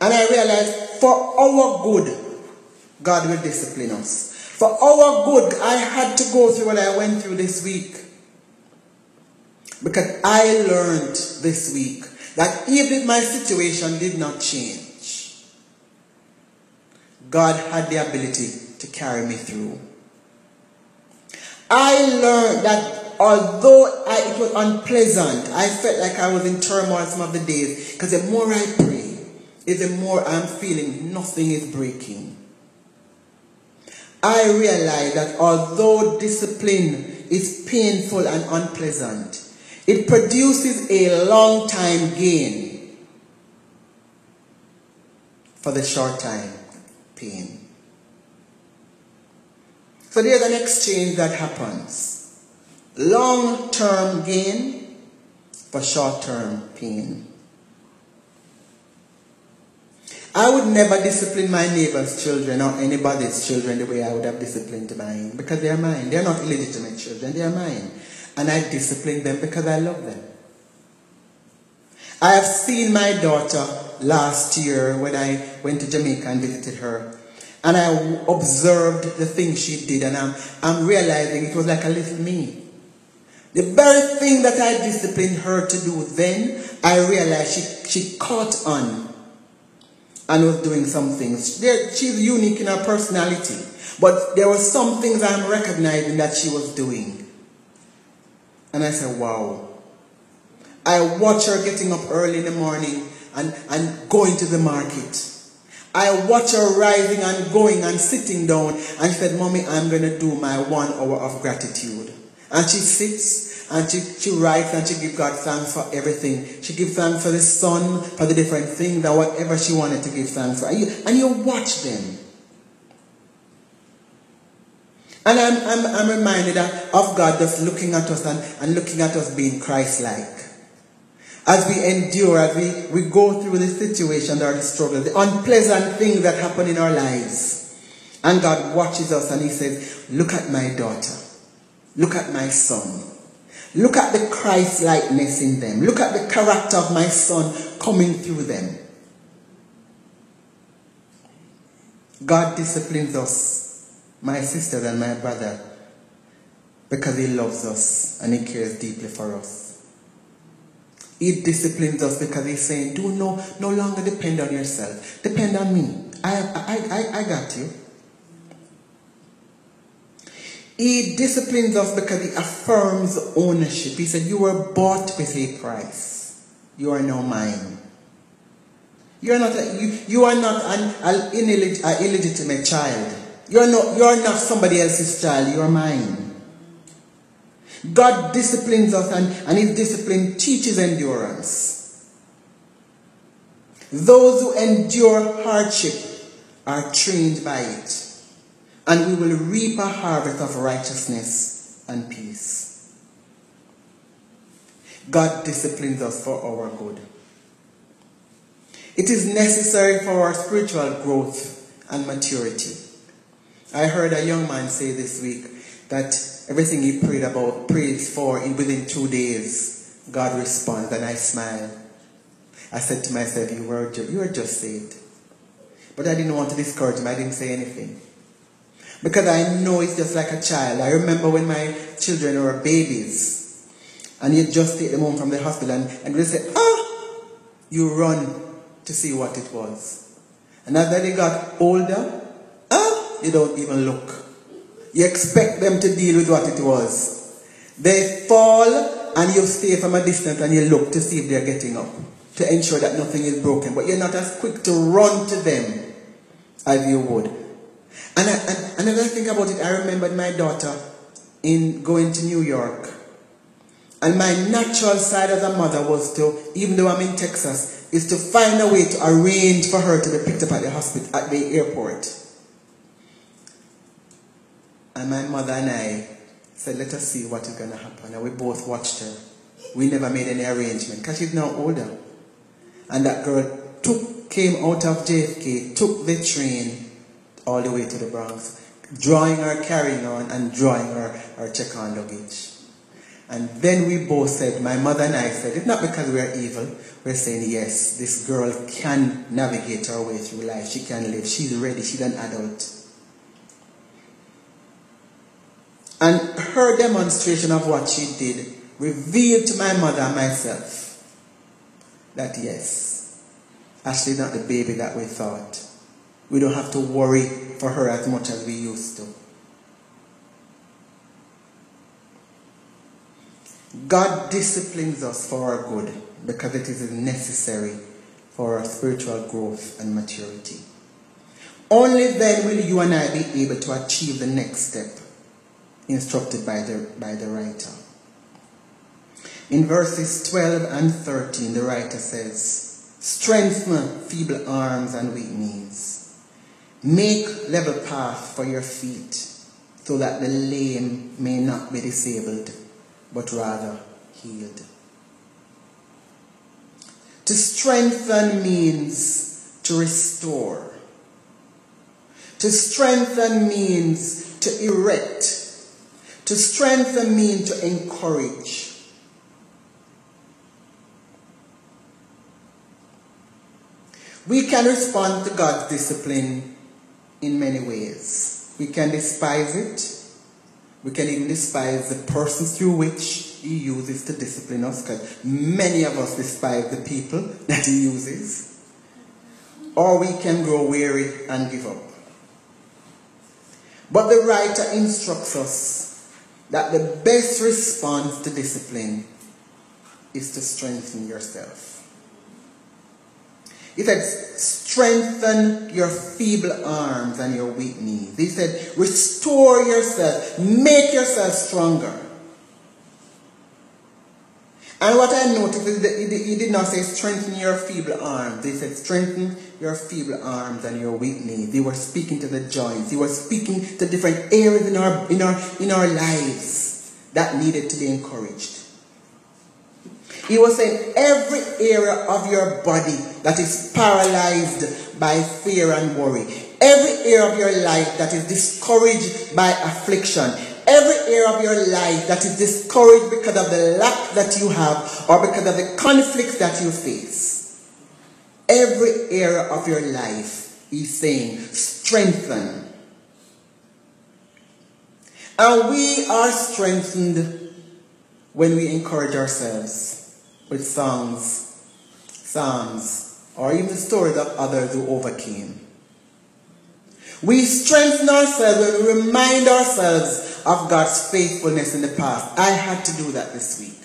And I realized, for our good, God will discipline us. For our good, I had to go through what I went through this week. Because I learned this week that even if my situation did not change, God had the ability to carry me through. I learned that although I, it was unpleasant, I felt like I was in turmoil some of the days, because the more I pray, the more I'm feeling nothing is breaking. I realized that although discipline is painful and unpleasant, it produces a long-time gain for the short-time pain. So there's an exchange that happens. Long-term gain for short-term pain. I would never discipline my neighbor's children or anybody's children the way I would have disciplined mine, because they are mine. They are not illegitimate children. They are mine. And I discipline them because I love them. I have seen my daughter last year when I went to Jamaica and visited her. And I observed the things she did, and I'm, I'm realizing it was like a little me. The very thing that I disciplined her to do then, I realized she, she caught on. And was doing some things. They're, she's unique in her personality. But there were some things I'm recognizing that she was doing. And I said, wow. I watch her getting up early in the morning and, and going to the market. I watch her rising and going and sitting down. And she said, Mommy, I'm going to do my one hour of gratitude. And she sits. And she, she writes and she gives God thanks for everything. She gives thanks for the sun, for the different things, or whatever she wanted to give thanks for. And you, and you watch them. And I'm, I'm, I'm reminded of God just looking at us and, and looking at us being Christ-like. As we endure, as we, we go through the situation or the struggle, the unpleasant things that happen in our lives. And God watches us and He says, look at my daughter. Look at my son. Look at the Christ-likeness in them. Look at the character of my son coming through them. God disciplines us, my sisters and my brother, because He loves us and He cares deeply for us. He disciplines us because He's saying, do no, no longer depend on yourself. Depend on me. I, I, I, I got you. He disciplines us because He affirms ownership. He said, you were bought with a price. You are now mine. You are not, a, you, you are not an, an illeg- an illegitimate child. You are, not, you are not somebody else's child. You are mine. God disciplines us, and, and His discipline teaches endurance. Those who endure hardship are trained by it. And we will reap a harvest of righteousness and peace. God disciplines us for our good. It is necessary for our spiritual growth and maturity. I heard a young man say this week that everything he prayed about, prays for, in within two days, God responds, and I smiled. I said to myself, you were just, you were just saved. But I didn't want to discourage him. I didn't say anything. Because I know it's just like a child. I remember when my children were babies. And you just take them home from the hospital and, and they say, ah! You run to see what it was. And as they got older, ah! You don't even look. You expect them to deal with what it was. They fall and you stay from a distance and you look to see if they're getting up. To ensure that nothing is broken. But you're not as quick to run to them as you would. And, I, and another thing about it, I remembered my daughter in going to New York. And my natural side as a mother was to, even though I'm in Texas, is to find a way to arrange for her to be picked up at the hospital, at the airport. And my mother and I said, let us see what is going to happen. And we both watched her. We never made any arrangement because she's now older. And that girl took, came out of J F K, took the train all the way to the Bronx, drawing her, carrying on, and drawing her, her check-on luggage. And then we both said, my mother and I said, it's not because we are evil. We're saying, yes, this girl can navigate her way through life. She can live. She's ready. She's an adult. And her demonstration of what she did revealed to my mother and myself that, yes, Ashley's not the baby that we thought. We don't have to worry for her as much as we used to. God disciplines us for our good because it is necessary for our spiritual growth and maturity. Only then will you and I be able to achieve the next step instructed by the, by the writer. In verses twelve and thirteen, the writer says, strengthen feeble arms and weak knees. Make level path for your feet so that the lame may not be disabled, but rather healed. To strengthen means to restore. To strengthen means to erect. To strengthen means to encourage. We can respond to God's discipline in many ways. We can despise it. We can even despise the persons through which he uses to discipline us, because many of us despise the people that he uses. Or we can grow weary and give up. But the writer instructs us that the best response to discipline is to strengthen yourself. He said, strengthen your feeble arms and your weak knees. He said, restore yourself. Make yourself stronger. And what I noticed is that he did not say strengthen your feeble arms. He said strengthen your feeble arms and your weak knees. He was speaking to the joints. He was speaking to different areas in our, in our, in our lives that needed to be encouraged. He was saying every area of your body that is paralyzed by fear and worry. Every area of your life that is discouraged by affliction. Every area of your life that is discouraged because of the lack that you have or because of the conflicts that you face. Every area of your life, he's saying, strengthen. And we are strengthened when we encourage ourselves with songs, psalms, or even the stories of others who overcame. We strengthen ourselves when we remind ourselves of God's faithfulness in the past. I had to do that this week.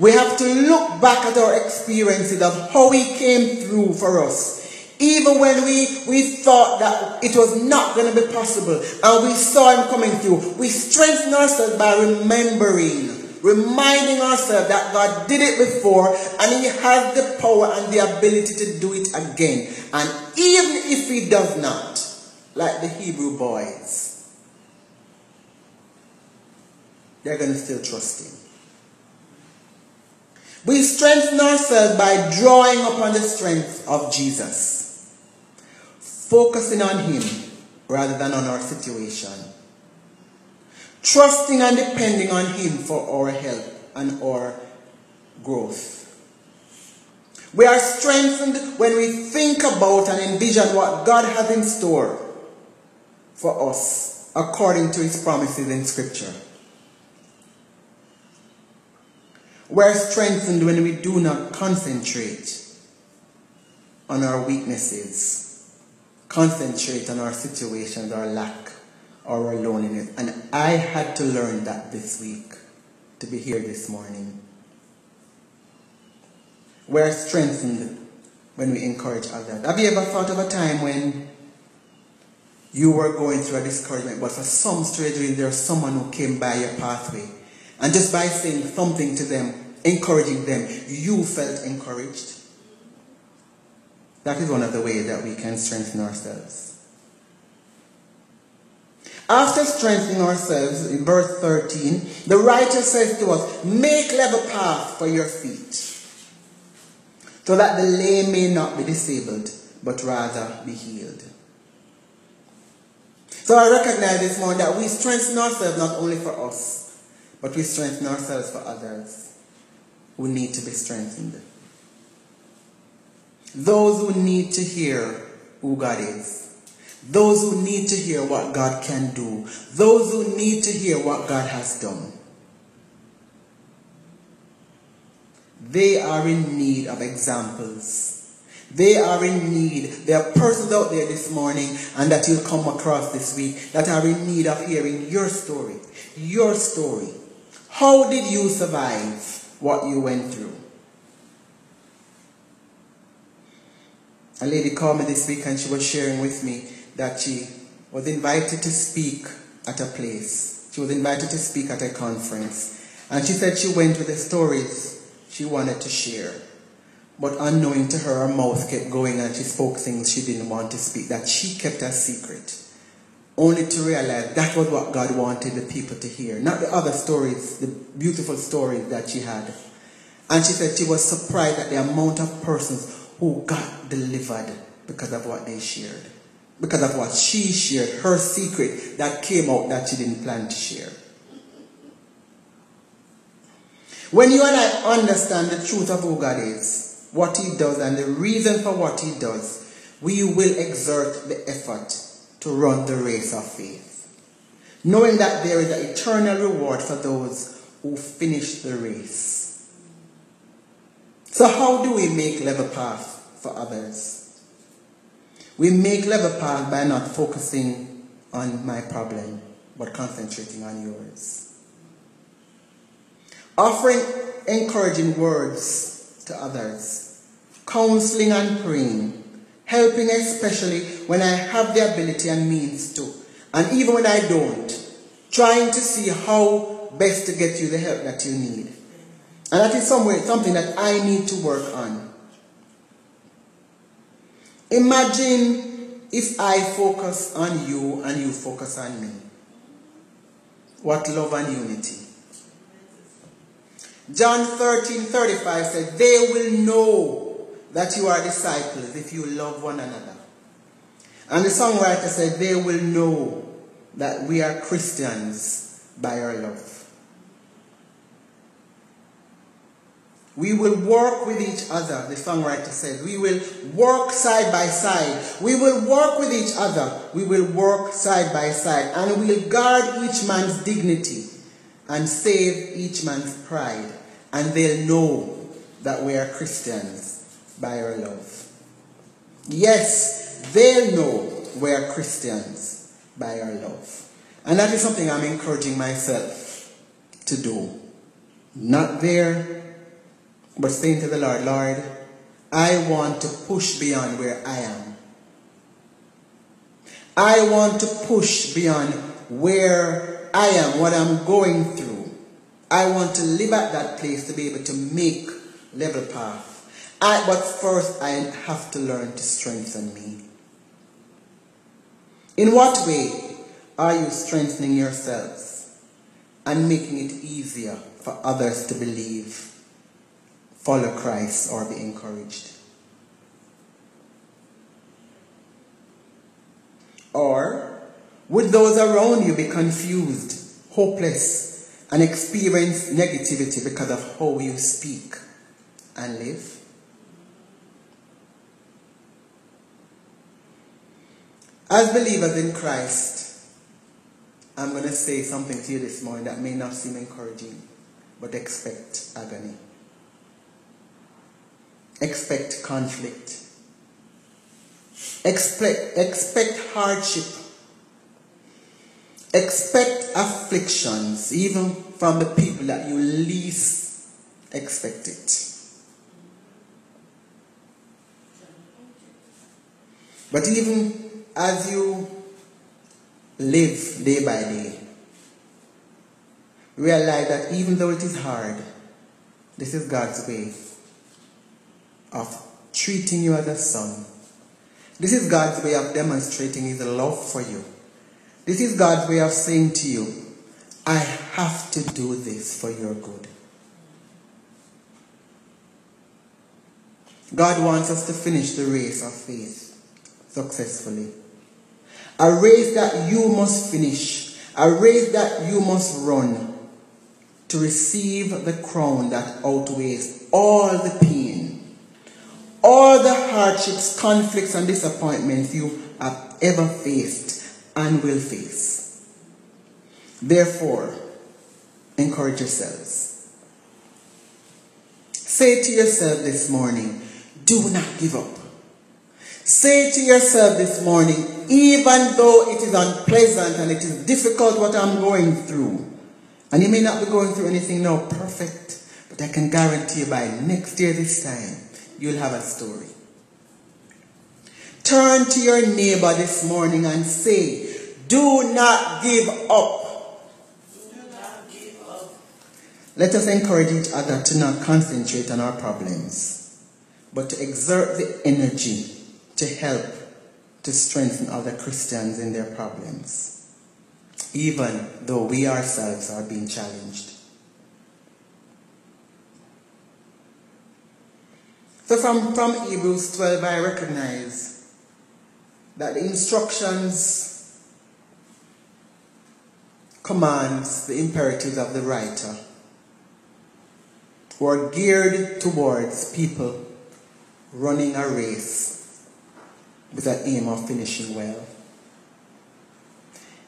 We have to look back at our experiences of how he came through for us. Even when we, we thought that it was not going to be possible and we saw him coming through, we strengthen ourselves by remembering Reminding ourselves that God did it before and he has the power and the ability to do it again. And even if he does not, like the Hebrew boys, they're going to still trust him. We strengthen ourselves by drawing upon the strength of Jesus, focusing on him rather than on our situation. Trusting and depending on him for our help and our growth. We are strengthened when we think about and envision what God has in store for us according to his promises in Scripture. We are strengthened when we do not concentrate on our weaknesses, concentrate on our situations, our lack, or our loneliness. And I had to learn that this week to be here this morning. We're strengthened when we encourage others. Have you ever thought of a time when you were going through a discouragement, but for some strange reason there was someone who came by your pathway, and just by saying something to them, encouraging them, you felt encouraged? That is one of the ways that we can strengthen ourselves. After strengthening ourselves, in verse thirteen, the writer says to us, make level path for your feet, so that the lame may not be disabled, but rather be healed. So I recognize this morning that we strengthen ourselves not only for us, But we strengthen ourselves for others who need to be strengthened. Those who need to hear who God is. Those who need to hear what God can do. Those who need to hear what God has done. They are in need of examples. They are in need. There are persons out there this morning and that you'll come across this week that are in need of hearing your story. Your story. How did you survive what you went through? A lady called me this week and she was sharing with me that she was invited to speak at a place. She was invited to speak at a conference. And she said she went with the stories she wanted to share. But unknowing to her, her mouth kept going and she spoke things she didn't want to speak, that she kept as secret. Only to realize that was what God wanted the people to hear. Not the other stories, the beautiful stories that she had. And she said she was surprised at the amount of persons who got delivered because of what they shared. Because of what she shared, her secret that came out that she didn't plan to share. When you and I understand the truth of who God is, what He does and the reason for what He does, we will exert the effort to run the race of faith. Knowing that there is an eternal reward for those who finish the race. So how do we make level paths for others? We make level paths by not focusing on my problem, but concentrating on yours. Offering encouraging words to others, counseling and praying, helping especially when I have the ability and means to, and even when I don't, trying to see how best to get you the help that you need. And that is somewhere, something that I need to work on. Imagine if I focus on you and you focus on me. What love and unity. John thirteen thirty-five said, they will know that you are disciples if you love one another. And the songwriter said, they will know that we are Christians by our love. We will work with each other, the songwriter said. We will work side by side. We will work with each other. We will work side by side. And we will guard each man's dignity and save each man's pride. And they'll know that we are Christians by our love. Yes, they'll know we are Christians by our love. And that is something I'm encouraging myself to do. Not there, but saying to the Lord, Lord, I want to push beyond where I am. I want to push beyond where I am, what I'm going through. I want to live at that place to be able to make level path. I, but first, I have to learn to strengthen me. In what way are you strengthening yourselves and making it easier for others to believe? Follow Christ or be encouraged. Or would those around you be confused, hopeless, and experience negativity because of how you speak and live? As believers in Christ, I'm going to say something to you this morning that may not seem encouraging, but expect agony. Expect conflict. Expect, expect hardship. Expect afflictions, even from the people that you least expect it. But even as you live day by day, realize that even though it is hard, this is God's way of treating you as a son. This is God's way of demonstrating His love for you. This is God's way of saying to you, I have to do this for your good. God wants us to finish the race of faith successfully. A race that you must finish. A race that you must run. to receive the crown that outweighs all the pain, all the hardships, conflicts, and disappointments you have ever faced and will face. Therefore, encourage yourselves. Say to yourself this morning, do not give up. Say to yourself this morning, even though it is unpleasant and it is difficult what I'm going through, and you may not be going through anything now perfect, but I can guarantee you by next year this time, you'll have a story. Turn to your neighbor this morning and say, do not give up. Do not give up. Let us encourage each other to not concentrate on our problems, but to exert the energy to help, to strengthen other Christians in their problems, even though we ourselves are being challenged. So from, from Hebrews twelve, I recognize that the instructions, commands, the imperatives of the writer were geared towards people running a race with an aim of finishing well.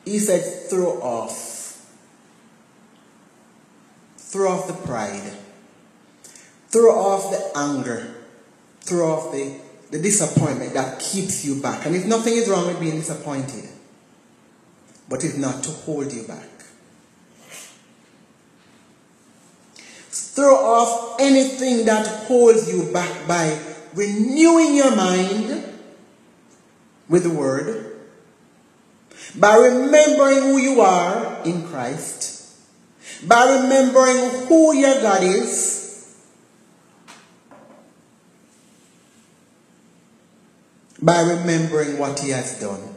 He said, throw off. Throw off the pride. Throw off the anger. Throw off the, the disappointment that keeps you back. And if nothing is wrong with being disappointed, but it's not to hold you back. Throw off anything that holds you back by renewing your mind with the word, by remembering who you are in Christ, by remembering who your God is, by remembering what he has done.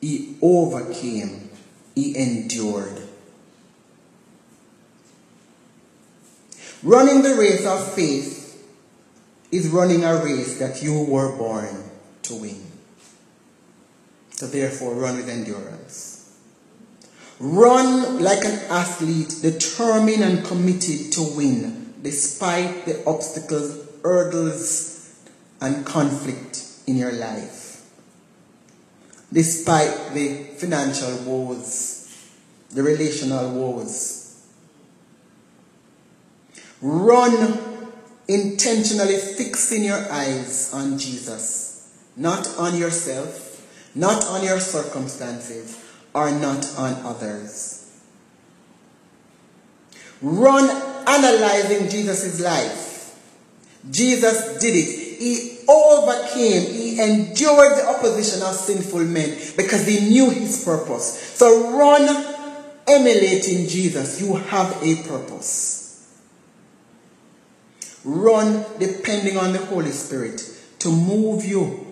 He overcame, he endured. Running the race of faith is running a race that you were born to win. So therefore, run with endurance. Run like an athlete, determined and committed to win, despite the obstacles, hurdles, and conflict in your life. Despite the financial woes, the relational woes. Run intentionally fixing your eyes on Jesus, not on yourself, not on your circumstances, or not on others. Run analyzing Jesus' life. Jesus did it. He overcame, he endured the opposition of sinful men because he knew his purpose. So run emulating Jesus. You have a purpose. Run depending on the Holy Spirit to move you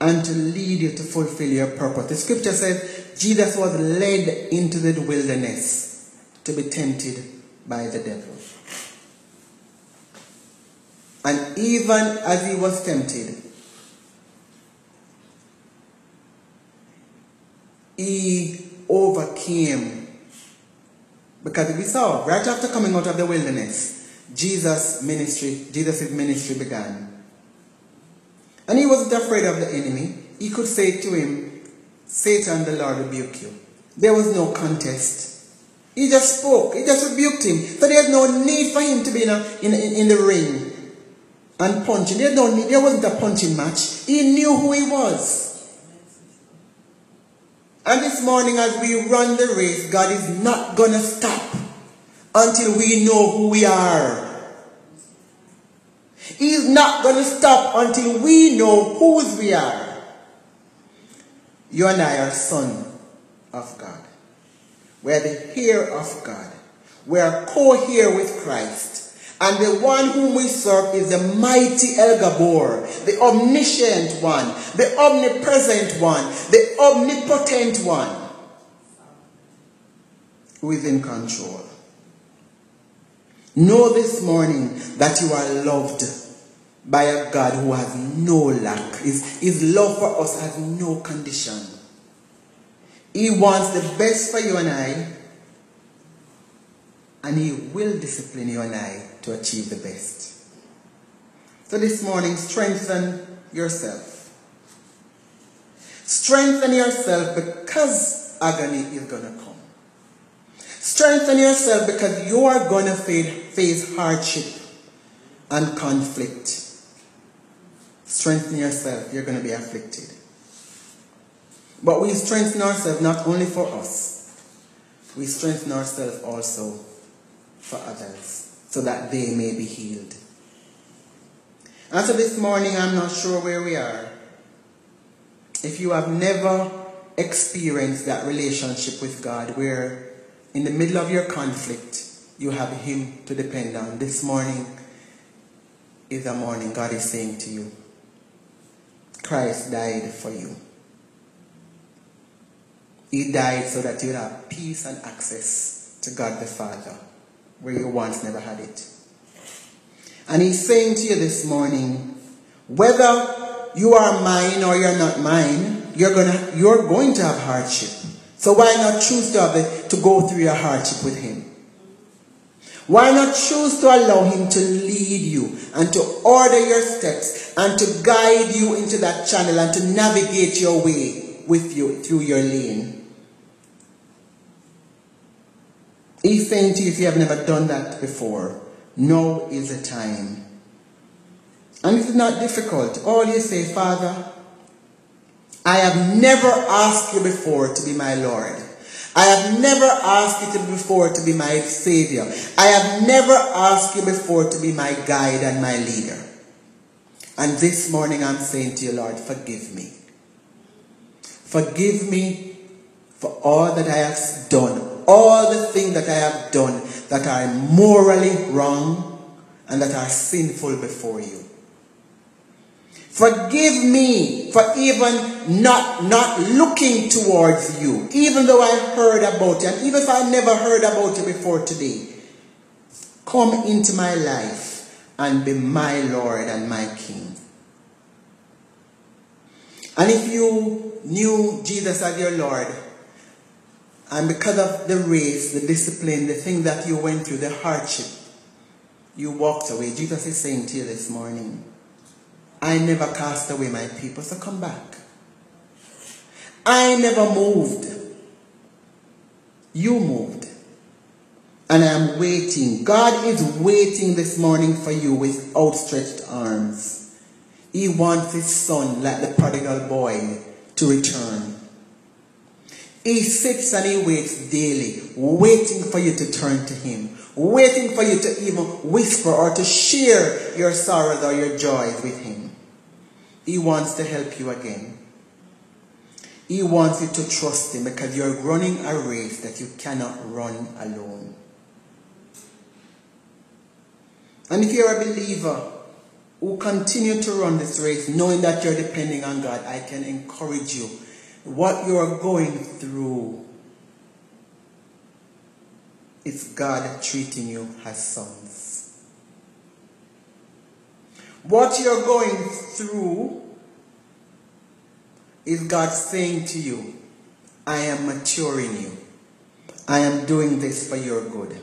and to lead you to fulfill your purpose. The scripture says Jesus was led into the wilderness to be tempted by the devil. And even as he was tempted, he overcame. Because we saw, right after coming out of the wilderness, Jesus' ministry, Jesus' ministry began. And he wasn't afraid of the enemy. He could say to him, Satan, the Lord rebuke you. There was no contest. He just spoke. He just rebuked him. So there's no need for him to be in, a, in, in, in the ring and punching. There, no need, there wasn't a punching match. He knew who he was. And this morning as we run the race, God is not going to stop until we know who we are. He's not going to stop until we know whose we are. You and I are sons of God. We're the heir of God. We're co-heir with Christ. And the one whom we serve is the mighty El Gabor, the omniscient one, the omnipresent one, the omnipotent one, who is in control. Know this morning that you are loved by a God who has no lack. His, his love for us has no condition. He wants the best for you and I. and He will discipline you and I to achieve the best. So this morning, strengthen yourself. Strengthen yourself because agony is going to come. Strengthen yourself because you are going to face hardship and conflict. Strengthen yourself. You're going to be afflicted. But we strengthen ourselves not only for us. We strengthen ourselves also for others so that they may be healed. And so this morning, I'm not sure where we are. If you have never experienced that relationship with God where in the middle of your conflict, you have Him to depend on, this morning is a morning God is saying to you, Christ died for you. He died so that you'll have peace and access to God the Father, where you once never had it. And He's saying to you this morning, whether you are mine or you're not mine, you're gonna, you're going to have hardship. So why not choose to, have the, to go through your hardship with Him? Why not choose to allow Him to lead you and to order your steps and to guide you into that channel and to navigate your way with you through your lane? He's saying to you, if you have never done that before, now is the time. And it's not difficult. All you say, Father, I have never asked you before to be my Lord. I have never asked you to before to be my Savior. I have never asked you before to be my guide and my leader. And this morning I'm saying to you, Lord, forgive me. Forgive me for all that I have done, all the things that I have done that are morally wrong and that are sinful before you. Forgive me for even not, not looking towards you, even though I heard about you, and even if I never heard about you before today. Come into my life and be my Lord and my King. And if you knew Jesus as your Lord, and because of the race, the discipline, the thing that you went through, the hardship, you walked away. Jesus is saying to you this morning, I never cast away my people, so come back. I never moved. You moved. And I'm waiting. God is waiting this morning for you with outstretched arms. He wants His son, like the prodigal boy, to return. He sits and He waits daily, waiting for you to turn to Him. Waiting for you to even whisper or to share your sorrows or your joys with Him. He wants to help you again. He wants you to trust Him because you're running a race that you cannot run alone. And if you're a believer who continue to run this race, knowing that you're depending on God, I can encourage you. What you're going through is God treating you as sons. What you're going through is God saying to you, I am maturing you. I am doing this for your good.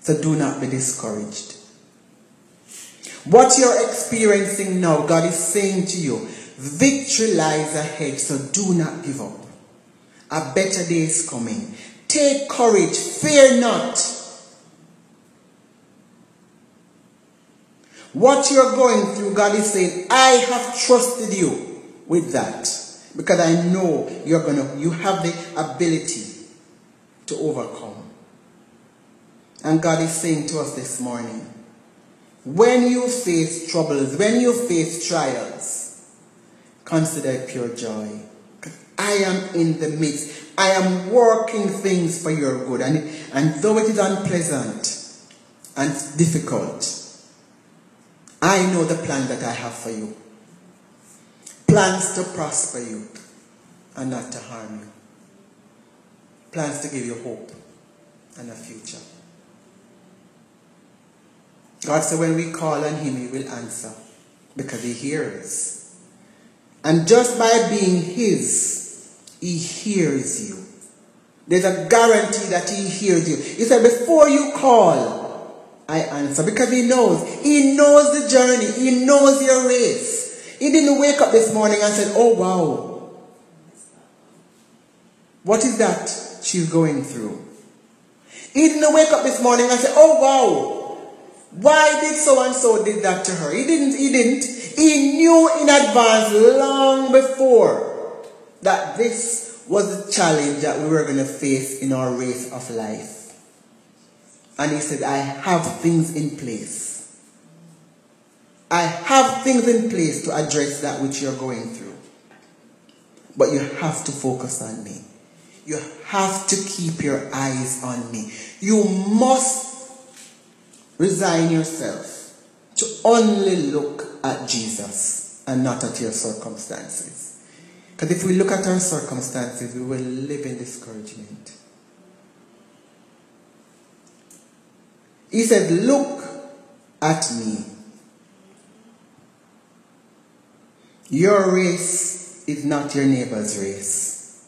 So do not be discouraged. What you're experiencing now, God is saying to you, victory lies ahead, so do not give up. A better day is coming. Take courage, fear not. What you're going through, God is saying, I have trusted you with that because I know you're gonna, you have the ability to overcome. And God is saying to us this morning, when you face troubles, when you face trials, consider it pure joy. I am in the midst. I am working things for your good. And, and though it is unpleasant and difficult, I know the plan that I have for you. Plans to prosper you and not to harm you. Plans to give you hope and a future. God said when we call on Him, He will answer because He hears. And just by being His, He hears you. There's a guarantee that he hears you. He said, before you call, I answer. Because he knows. He knows the journey. He knows your race. He didn't wake up this morning and said, oh, wow. What is that she's going through? He didn't wake up this morning and say, oh, wow. Why did so-and-so did that to her? He didn't. He didn't. He knew in advance long before that this was the challenge that we were going to face in our race of life. And he said, I have things in place. I have things in place to address that which you're going through. But you have to focus on me. You have to keep your eyes on me. You must resign yourself to only look at Jesus and not at your circumstances. Because if we look at our circumstances, we will live in discouragement. He said, look at me. Your race is not your neighbor's race.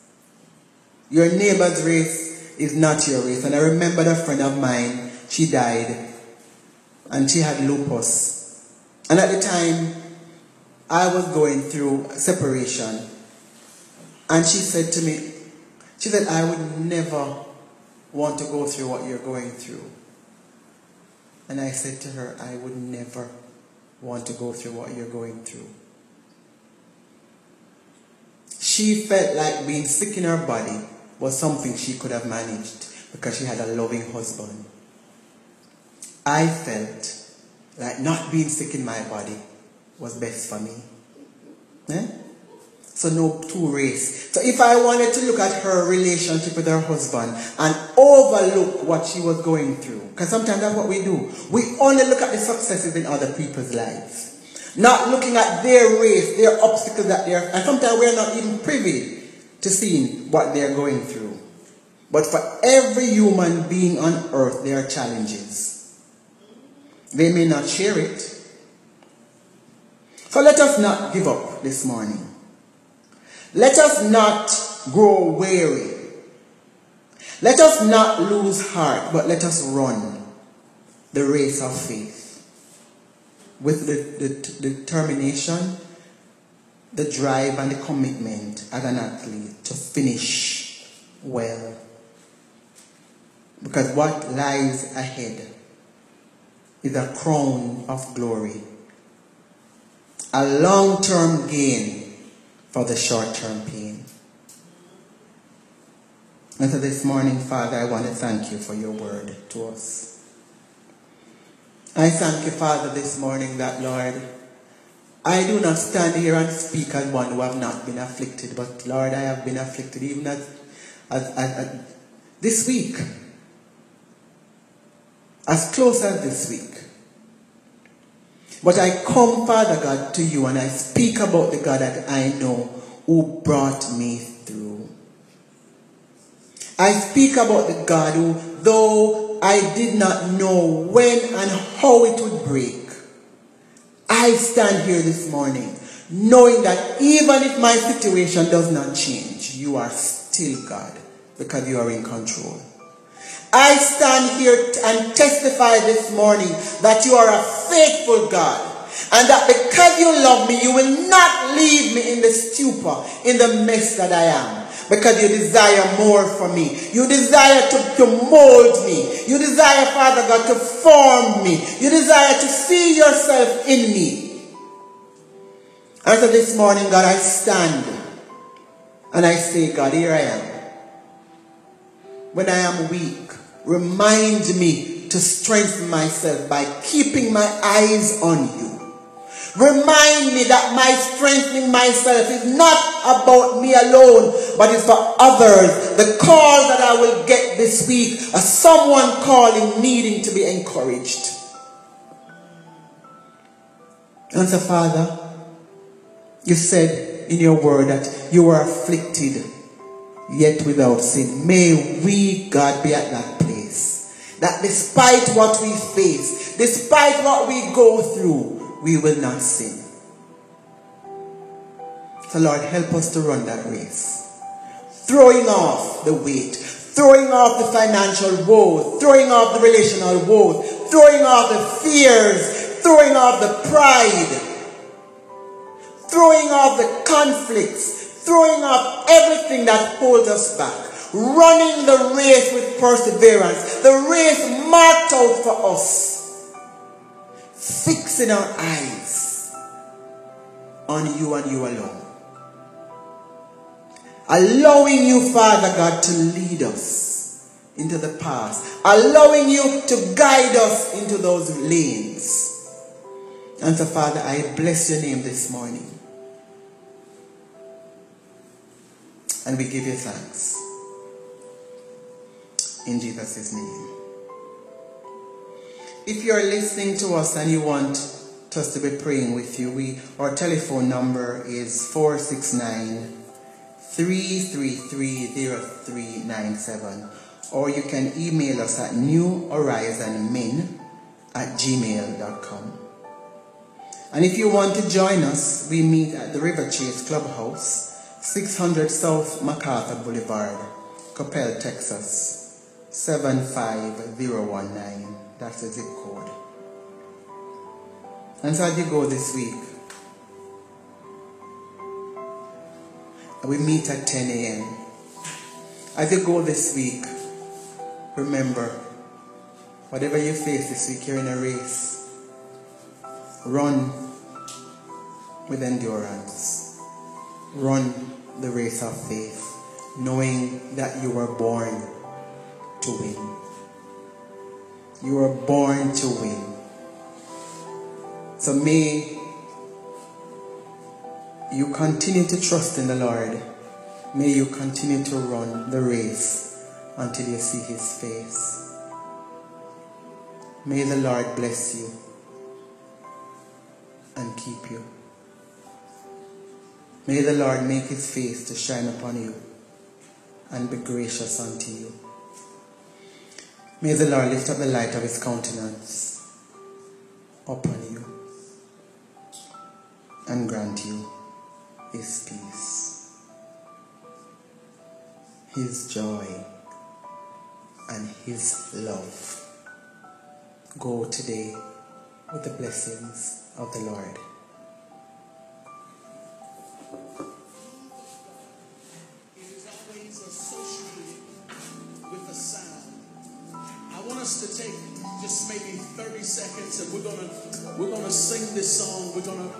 Your neighbor's race is not your race. And I remembered a friend of mine, she died, and she had lupus. And at the time, I was going through separation. And she said to me, she said, I would never want to go through what you're going through. And I said to her, I would never want to go through what you're going through. She felt like being sick in her body was something she could have managed because she had a loving husband. I felt like not being sick in my body was best for me. Eh? So no two race. So if I wanted to look at her relationship with her husband and overlook what she was going through, because sometimes that's what we do. We only look at the successes in other people's lives, not looking at their race, their obstacles that they're, and sometimes we're not even privy to seeing what they're going through. But for every human being on earth, there are challenges. They may not share it. So let us not give up this morning. Let us not grow weary. Let us not lose heart, but let us run the race of faith with the, the, the determination, the drive, and the commitment as an athlete to finish well. Because what lies ahead is a crown of glory, a long-term gain for the short-term pain. And so this morning, Father, I want to thank you for your word to us. I thank you, Father, this morning that, Lord, I do not stand here and speak as one who have not been afflicted, but, Lord, I have been afflicted even as, as, as, as this week, as close as this week. But I come, Father God, to you and I speak about the God that I know who brought me through. I speak about the God who, though I did not know when and how it would break, I stand here this morning knowing that even if my situation does not change, you are still God because you are in control. I stand here and testify this morning that you are a faithful God and that because you love me, you will not leave me in the stupor, in the mess that I am, because you desire more for me. You desire to, to mold me. You desire, Father God, to form me. You desire to see yourself in me. And so this morning, God, I stand and I say, God, here I am. When I am weak, remind me to strengthen myself by keeping my eyes on you. Remind me that my strengthening myself is not about me alone, but it's for others. The call that I will get this week is someone calling, needing to be encouraged. And so, Father, you said in your word that you were afflicted, yet without sin. May we, God, be at that place, that despite what we face, despite what we go through, we will not sin. So Lord, help us to run that race, throwing off the weight, Throwing off the financial woes, throwing off the relational woes, throwing off the fears, throwing off the pride, throwing off the conflicts, throwing off everything that holds us back. Running the race with perseverance, the race marked out for us. Fixing our eyes on you and you alone. Allowing you, Father God, to lead us into the path. Allowing you to guide us into those lanes. And so, Father, I bless your name this morning. And we give you thanks. In Jesus' name. If you're listening to us and you want us to be praying with you, we our telephone number is four six nine, three three three, zero three nine seven. Or you can email us at newhorizonmin at gmail dot com. And if you want to join us, we meet at the River Chase Clubhouse, six hundred South MacArthur Boulevard, Coppell, Texas. seven five zero one nine. That's the zip code. And so as you go this week, we meet at ten a m As you go this week, remember, whatever you face this week, you're in a race. Run with endurance. Run the race of faith, knowing that you were born to win. You were born to win. So may you continue to trust in the Lord. May you continue to run the race until you see His face. May the Lord bless you and keep you. May the Lord make His face to shine upon you and be gracious unto you. May the Lord lift up the light of His countenance upon you and grant you His peace, His joy, and His love. Go today with the blessings of the Lord. thirty seconds, and we're gonna we're gonna sing this song. We're gonna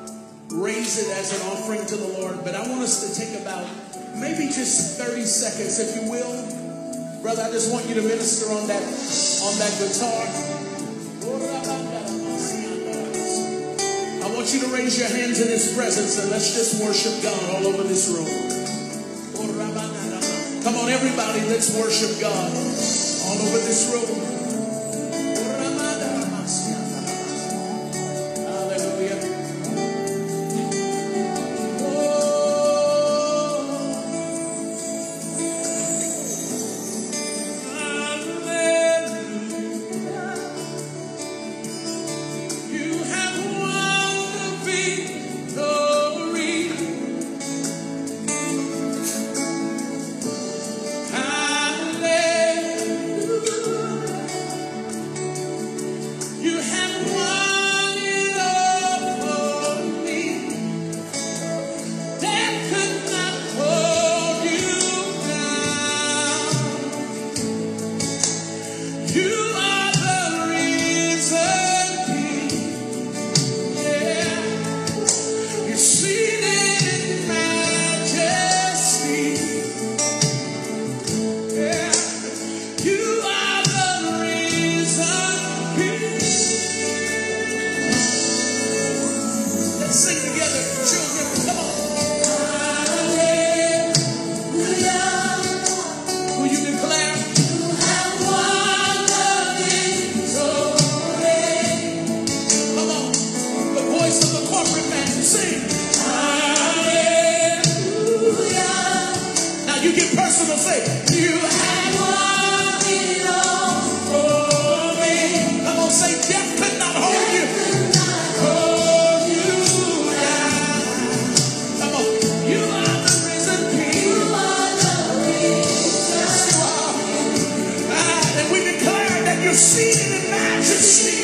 raise it as an offering to the Lord. But I want us to take about maybe just thirty seconds, if you will, brother. I just want you to minister on that on that guitar. I want you to raise your hands in His presence, and let's just worship God all over this room. Come on, everybody, let's worship God all over this room. to see it in majesty.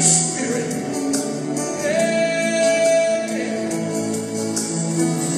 Spirit. Yeah.